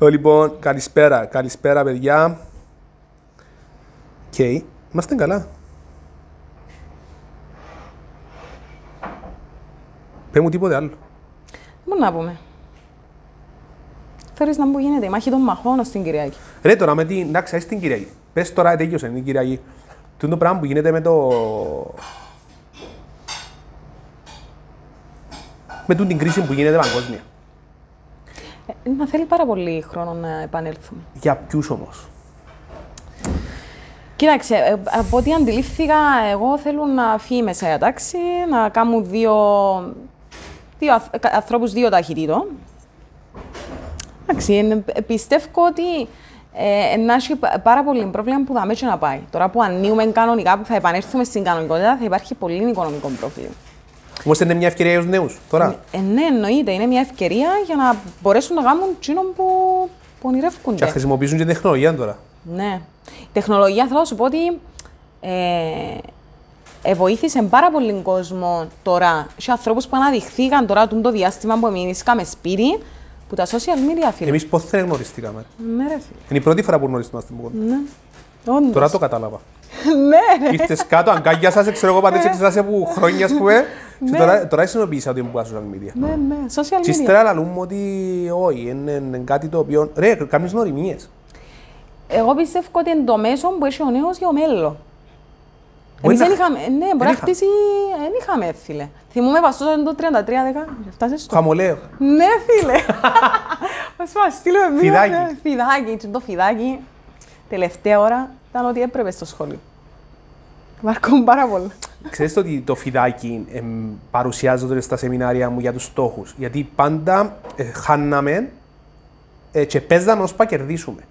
Λοιπόν, καλησπέρα, καλησπέρα παιδιά. Οκ, είμαστε καλά. Πες μου τίποτε άλλο. Μόνο να πούμε. Θέλεις να μου γίνεται η μάχη των μαχών στην Κυριακή. Ρε τώρα με την... Να ξέρεις την Κυριακή. Πες τώρα τελείωσε την Κυριακή. Τούν το πράγμα που γίνεται με το... Με τούν την κρίση που γίνεται παγκόσμια. Ε, να θέλει πάρα πολύ χρόνο να επανέλθουμε. Για ποιους όμως. Κοίταξε, από ό,τι αντιλήφθηκα, εγώ θέλω να φύγει μεσαία τάξη, να κάνουν δύο... δύο αθ, ανθρώπους δύο ταχυτήτων. Εντάξει, πιστεύω ότι ε, να έχει πάρα πολύ πρόβλημα που θα μέτει να πάει. Τώρα που ανοίγουμε κανονικά, που θα επανέλθουμε στην κανονικότητα, θα υπάρχει πολύ οικονομικό πρόβλημα. Όμως είναι μια ευκαιρία για τους νέους τώρα. Ε, ναι, εννοείται. Είναι μια ευκαιρία για να μπορέσουν να κάνουν τσίνον που, που ονειρεύκονται. Και να χρησιμοποιήσουν και τεχνολογία τώρα. Ναι. Η τεχνολογία, θέλω να σου πω ότι ε, εβοήθησε πάρα πολύ κόσμο τώρα. Σε ανθρώπους που αναδειχθήκαν τώρα το διάστημα που εμείνησκαμε σπίτι, που τα social media, φίλοι. Εμείς πότε γνωριστήκαμε. Ναι, ρε φίλοι. Είναι η πρώτη φορά που γνωριστήκαμε. Ναι. Όντως. Τώρα το κατάλαβα. Ναι, ρε. Ήρθες κάτω, αγκάγιασες, ξέρω εγώ, πατές, εξετάσεις από χρόνια, ας πούμε. Και τώρα, τώρα συνοποίησα ότι είμαι που social media. Ναι, ναι. Social media. Και ύστερα λαλούμε ότι όχι, είναι κάτι το οποίο. Ρε, κάνεις γνωριμίες. Εγώ πιστεύω ότι είναι το μέσο που έχει ο νέος για ο μέλλον. Εμείς δεν είχαμε, ναι, μπορεί να χτίσει, δεν είχαμε, φίλε. Θυμούμε βαστός το τριάντα τρία δέκα, φτάσεις στο... Χαμολέο. Ναι, φίλε. Ας πάω, στείλω εμείς, φιδάκι, το φιδάκι. Τελευταία ώρα ήταν ότι έπρεπε στο σχολείο. Βαρκούν πάρα πολλά. Ξέρεις ότι το φιδάκι παρουσιάζονται στα σεμινάρια μου για τους στόχους, γιατί πάντα χάναμε και παίζαμε ως να κερδίσουμε.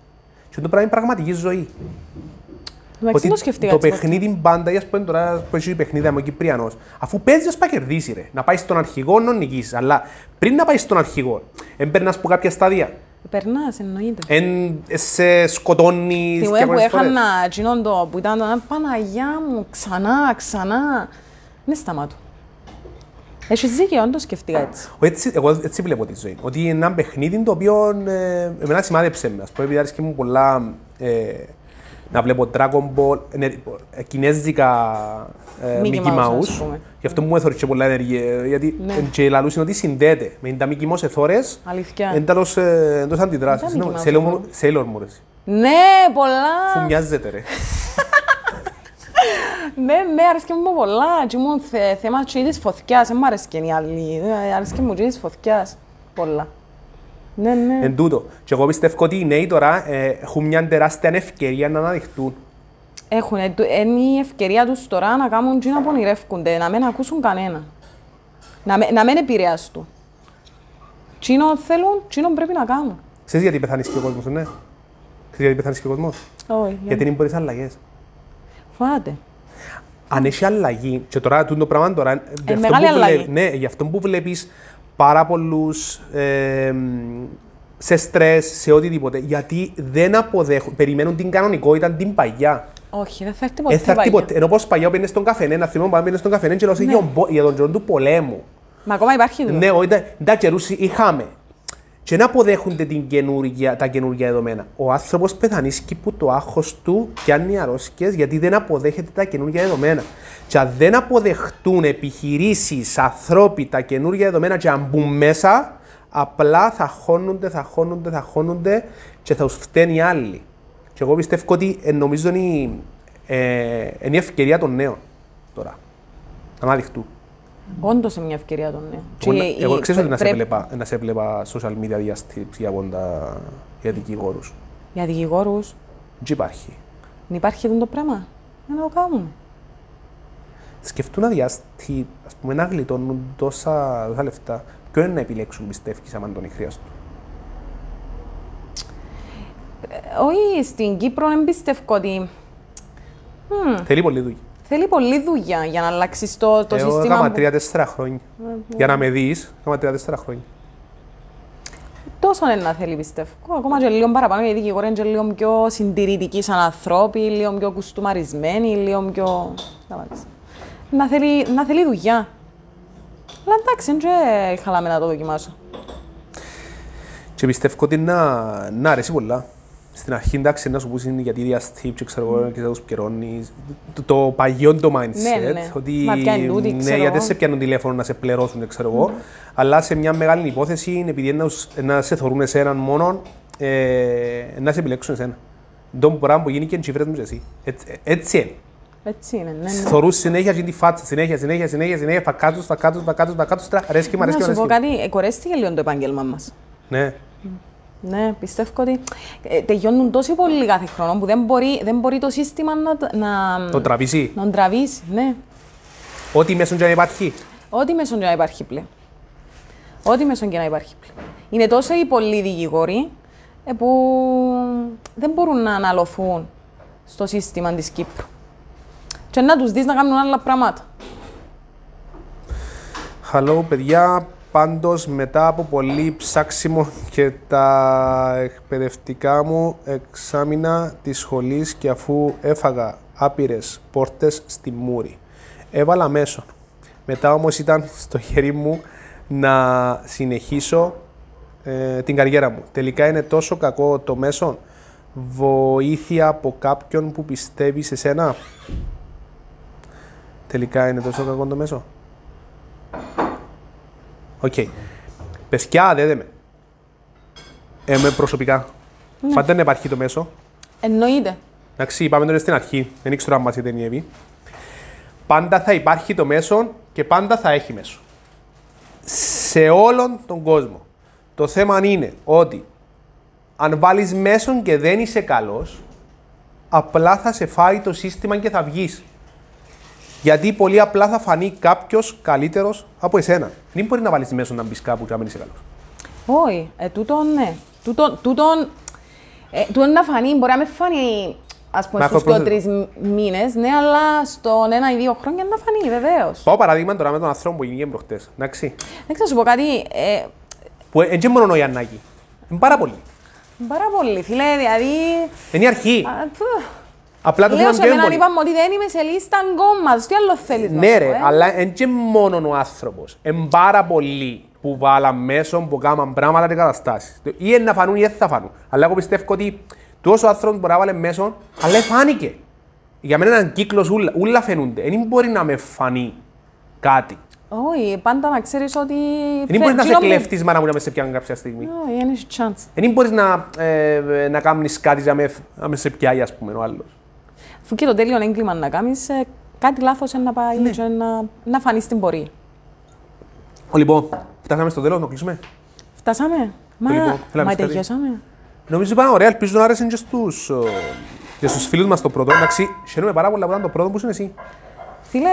Και το πράγμα είναι πραγματική ζωή. Ότι το παιχνίδι πάντα, ας πούμε τώρα που έχει παιχνίδι μου Κυπριανός, αφού παίζει ως πακερδίσει ρε, να πάει στον αρχηγό να νικήσεις, αλλά πριν να πάει στον αρχηγό, εν περνάς από κάποια στάδια. Περνάς, εννοείται. Εν σε σκοτώνεις και πολλές φορές. Θυμώ που έχανα τσινόν το που ήταν το Παναγιά μου, ξανά, ξανά, ναι σταμάτω. Έχεις δίκαιο, αν το σκεφτήκα έτσι. έτσι. Εγώ έτσι βλέπω τη ζωή. Ότι είναι ένα παιχνίδι το οποίο ε, εμένα σημάδεψε με. Ας πούμε, επειδή άρεσκε μου πολλά ε, να βλέπω Dragon Ball, ε, ε, κινέζικα ε, Mickey Mouse. Γι' αυτό μου έθωρησε πολλά ενέργεια. Γιατί η λαλούς είναι ότι συνδέεται. Με τα Mickey Mouse εθώρες, εντάλλως αντιδράσεις. Sailor Moon. Ναι, πολλά! Φουμιάζεται ρε. Ναι, ναι, αρέσκει μου πολλά. Τι μου θέμα της φωτιάς, δεν μου αρέσκει η άλλη. Αρέσκει μου της φωτιάς. Πολλά. Ναι, ναι. Εν τούτο. Και εγώ πιστεύω ότι οι νέοι τώρα ε, έχουν μια τεράστια ευκαιρία να αναδειχτούν. Έχουν. Ε, είναι η ευκαιρία τους τώρα να κάνουν και να πονηρεύκονται, να μην ακούσουν κανένα. Να, με, να μην επηρεαστούν. Τι θέλουν, τι πρέπει να κάνουν. Ξέρεις γιατί πεθάνεις και ο κόσμος, ναι. Ξέρεις γιατί πεθάνεις και ο κόσμος. Όχι. Oh, yeah. Γιατί είναι πολλές αλλαγές. Φοβάται. Αν έχει αλλαγή, και τώρα το πράγμα τώρα, ε, μεγάλη αλλαγή. Βλέ, ναι, γι' αυτό που βλέπεις πάρα πολλούς ε, σε στρες, σε οτιδήποτε, γιατί δεν αποδέχουν, περιμένουν την κανονικότητα, την παγιά. Όχι, δεν θα έρθει ποτέ, ε, θα έρθει ποτέ. Ενώ πως παγιά πήγαινε στον καφενέ, να θυμόμαι πήγαινε στον καφενέ και λόσαι ναι. για τον καιρό του πολέμου. Μα ακόμα υπάρχει δουλειά. Ναι, ήταν, τα καιρούς είχαμε. Και να αποδέχονται την καινούργια, τα καινούργια δεδομένα. Ο άνθρωπος πεθανίσκει που το άγχος του πιάνει αρρώσκες γιατί δεν αποδέχεται τα καινούργια δεδομένα. Και αν δεν αποδεχτούν επιχειρήσεις, ανθρώποι, τα καινούργια δεδομένα και αν μπουν μέσα, απλά θα χώνονται, θα χώνονται, θα χώνονται και θα τους φταίνει άλλοι. Και εγώ πιστεύω ότι νομίζω είναι, ε, είναι η ευκαιρία των νέων τώρα. Ανάδειχτου. Όντως είναι μια ευκαιρία των νέων. Εγώ, εγώ ξέρω ότι πρέπει... να σε έβλεπα social media διαστήψη για δικηγόρους. Για δικηγόρους. Τι υπάρχει. Δεν υπάρχει αυτό το πράγμα. Δεν το κάνουμε. Σκεφτούν αδιαστή, ας πούμε, να γλιτώνουν τόσα, τόσα λεφτά. Ποιο είναι να επιλέξουν, πιστεύεις, άμα τον χρειαστούν. Όχι, στην Κύπρο δεν πιστεύω ότι... Θέλει πολύ δουλειά. Θέλει πολλή δουλειά για να αλλάξει το, το ε, σύστημα. Εγώ έκανα τρία τέσσερα χρόνια. Mm-hmm. Για να με δεις, έκανα τρία τέσσερα χρόνια. Τόσο είναι να θέλει, πιστεύω. Ακόμα και λίγο παραπάνω, γιατί εγώ είναι λίγο πιο συντηρητική σαν ανθρώπη, λίγο πιο κουστούμαρισμένη, λίγο πιο. Να θέλει, να θέλει δουλειά. Αλλά εντάξει, δεν χαλάμε να το δοκιμάσω. Και πιστεύω ότι να, να αρέσει πολλά. Στην αρχή, εντάξει, να σου πούσουν γιατί διαστήψεις και ξέρω εγώ και θα τους πληρώνεις. Το παγιόν το mindset, ότι γιατί σε πιάνουν τηλέφωνο να σε πληρώσουν, ξέρω εγώ. Αλλά σε μια μεγάλη υπόθεση, επειδή να σε θεωρούν εσέναν μόνον, να σε επιλέξουν εσένα. Τον πράγμα που γίνει και τσιφρές μου και εσύ. Έτσι είναι. Έτσι είναι, ναι. Θεωρούν συνέχεια και τη φάτσα, συνέχεια, συνέχεια, συνέχεια, συνέχεια, θα κάτους, θα κάτους, θα κάτους, θα κάτους, αρέσκει, αρέσκει. Να σου πω κάτι, εκορέστηκε λίγο το επάγγελμά μας. Ναι. Ναι, πιστεύω ότι τελειώνουν τόσο πολύ κάθε χρόνο που δεν μπορεί, δεν μπορεί το σύστημα να, να το τραβήσει. Να τον τραβήσει, ναι. Ό,τι μέσον και να υπάρχει. Ό,τι μέσον και να υπάρχει πλέον. Ό,τι μέσον και να υπάρχει πλέον. Είναι τόσο οι πολλοί δικηγόροι που δεν μπορούν να αναλωθούν στο σύστημα της Κύπρου. Και να τους δεις να κάνουν άλλα πράγματα. Hello, παιδιά. Πάντως, μετά από πολύ ψάξιμο και τα εκπαιδευτικά μου εξάμηνα της σχολής και αφού έφαγα άπειρες πόρτες στη μούρη, έβαλα μέσον. Μετά όμως ήταν στο χέρι μου να συνεχίσω ε, την καριέρα μου. Τελικά είναι τόσο κακό το μέσον. Βοήθεια από κάποιον που πιστεύει σε σένα. Τελικά είναι τόσο κακό το μέσο. Οκ. Okay. Πεσκιά, δέτε με. Είμαι προσωπικά. Ναι. Πάντα δεν υπάρχει το μέσο. Εννοείται. Εντάξει, είπαμε τώρα στην αρχή. Δεν ήξερα αν μας ήταν η Εύη. Πάντα θα υπάρχει το μέσο και πάντα θα έχει μέσο. Σε όλον τον κόσμο. Το θέμα είναι ότι αν βάλεις μέσον και δεν είσαι καλός, απλά θα σε φάει το σύστημα και θα βγεις. Γιατί πολύ απλά θα φανεί κάποιος καλύτερος από εσένα. Δεν μπορεί να βάλεις μέσον να μπεις κάπου και να μην είσαι καλός. Όχι, ε, τούτον ναι. Τούτον, τούτον, ε, τούτον να φανεί, μπορεί να με φανεί ας πούμε στους δύο-τρεις μήνες, ναι, αλλά στον ένα ή δύο χρόνια να φανεί, βεβαίως. Πάω παράδειγμα τώρα με τον άνθρωπο που γίνηκε προχτές, εντάξει. Δεν ξέρω, σου πω κάτι... Ε... Που ε, και μόνο ο Ιαννάκη. Είναι πάρα πολύ. Πάρα πολύ, φίλε, δηλαδή... Είναι η αρχή. Α, απλά το λέω σε εμένα είπαμε ότι δεν είμαι σε λίστα ακόμα, τι άλλο θέλεις να ναι ρε, ε? Αλλά είναι και μόνον ο άνθρωπος. Είναι πάρα πολλοί που βάλαν μέσον, που κάναν πράγματα και καταστάσεις. Ή να φανούν ή δεν θα φανούν. Αλλά εγώ πιστεύω ότι τόσο άνθρωπος μπορεί να βάλει μέσον, αλλά φάνηκε. Για μένα έναν κύκλος ούλα, ούλα φαινούνται. Δεν μπορεί να με φανεί κάτι. Όχι, πάντα να ξέρεις ότι... Δεν μπορείς να σε κλέφτεις, μάνα μου, να με σε πιάνουν κάποια στιγμή. Όχι, είναι chance. Δεν μπορείς να κάνεις κάτι για να με σε πιάει, ας πούμε, ο άλλος. Αφού και το τέλειο έγκλημα να κάνεις, κάτι λάθος να πάει ναι. Και να, να φανείς την πορεία. Λοιπόν, φτάσαμε στο τέλος, να κλείσουμε. Φτάσαμε. Μα τελειώσαμε. Νομίζω πάνω ωραία, ελπίζω να άρεσε και στους, και στους φίλους μας το πρώτο. Εντάξει, χαίρομαι πάρα πολλά από το πρώτο που είσαι εσύ. Φίλε,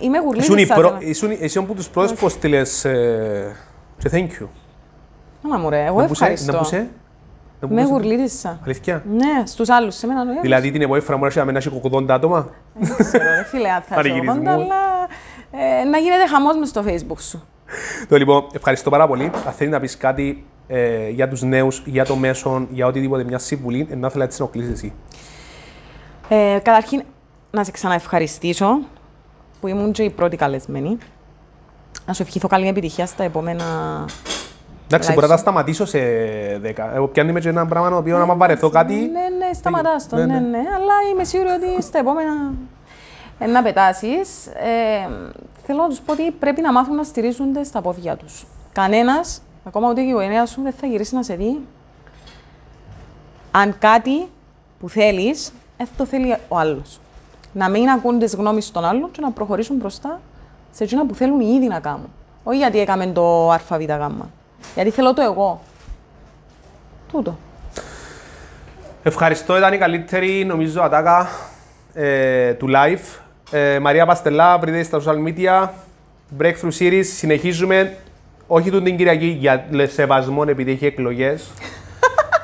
είμαι γουρλίδης. Είσαι από τους πρώτους που στείλες και thank you. Άμα μου ρε, εγώ ευχαριστώ. Με γουρλίδισα. Αλήθεια. Ναι, στους άλλους, σε μένα νοιά. Δηλαδή την επόμενη φορά μου έρχεται να μείνει ογδόντα άτομα. Δεν ξέρω ρε φίλε, αν θα έρθω ογδόντα, αλλά να γίνεται χαμός μες στο Facebook σου. Λοιπόν, ευχαριστώ πάρα πολύ. Αν θέλει να πεις κάτι για τους νέους, για το μέσον, για οτιδήποτε, μια συμβουλή, να θέλετε να τις ενοχλήσεις εσύ. Καταρχήν, να σε ξαναευχαριστήσω που ήμουν και η πρώτη καλεσμένη. Να σου ευχηθώ καλή επιτυχία στα επόμενα. Εντάξει, μπορώ να τα σταματήσω σε δέκα. Πιάνει με ένα πράγμα το οποίο να μην βαρεθώ κάτι. Ναι, ναι, σταματάς το, ναι, ναι. Αλλά είμαι σίγουρη ότι στα επόμενα να πετάσεις. Θέλω να τους πω ότι πρέπει να μάθουν να στηρίζονται στα πόδια τους. Κανένας, ακόμα ούτε η οικογένειά σου, δεν θα γυρίσει να σε δει. Αν κάτι που θέλεις, το θέλει ο άλλος. Να μην ακούν τις γνώμες των άλλων και να προχωρήσουν μπροστά σε εκείνα που θέλουν ήδη να κάνουν. Όχι γιατί έκαμε το ΑΒΓ. Γιατί θέλω το εγώ. Τούτο. Ευχαριστώ. Ήταν η καλύτερη, νομίζω, ατάκα ε, του live. Ε, Μαρία Παστελά, βρείτε στα social media. Breakthrough Series. Συνεχίζουμε. Όχι την Κυριακή, για σεβασμό, επειδή έχει εκλογές.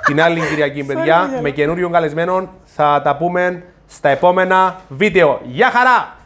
Την άλλη Κυριακή, παιδιά, με καινούριων καλεσμένων. Θα τα πούμε στα επόμενα βίντεο. Γεια χαρά!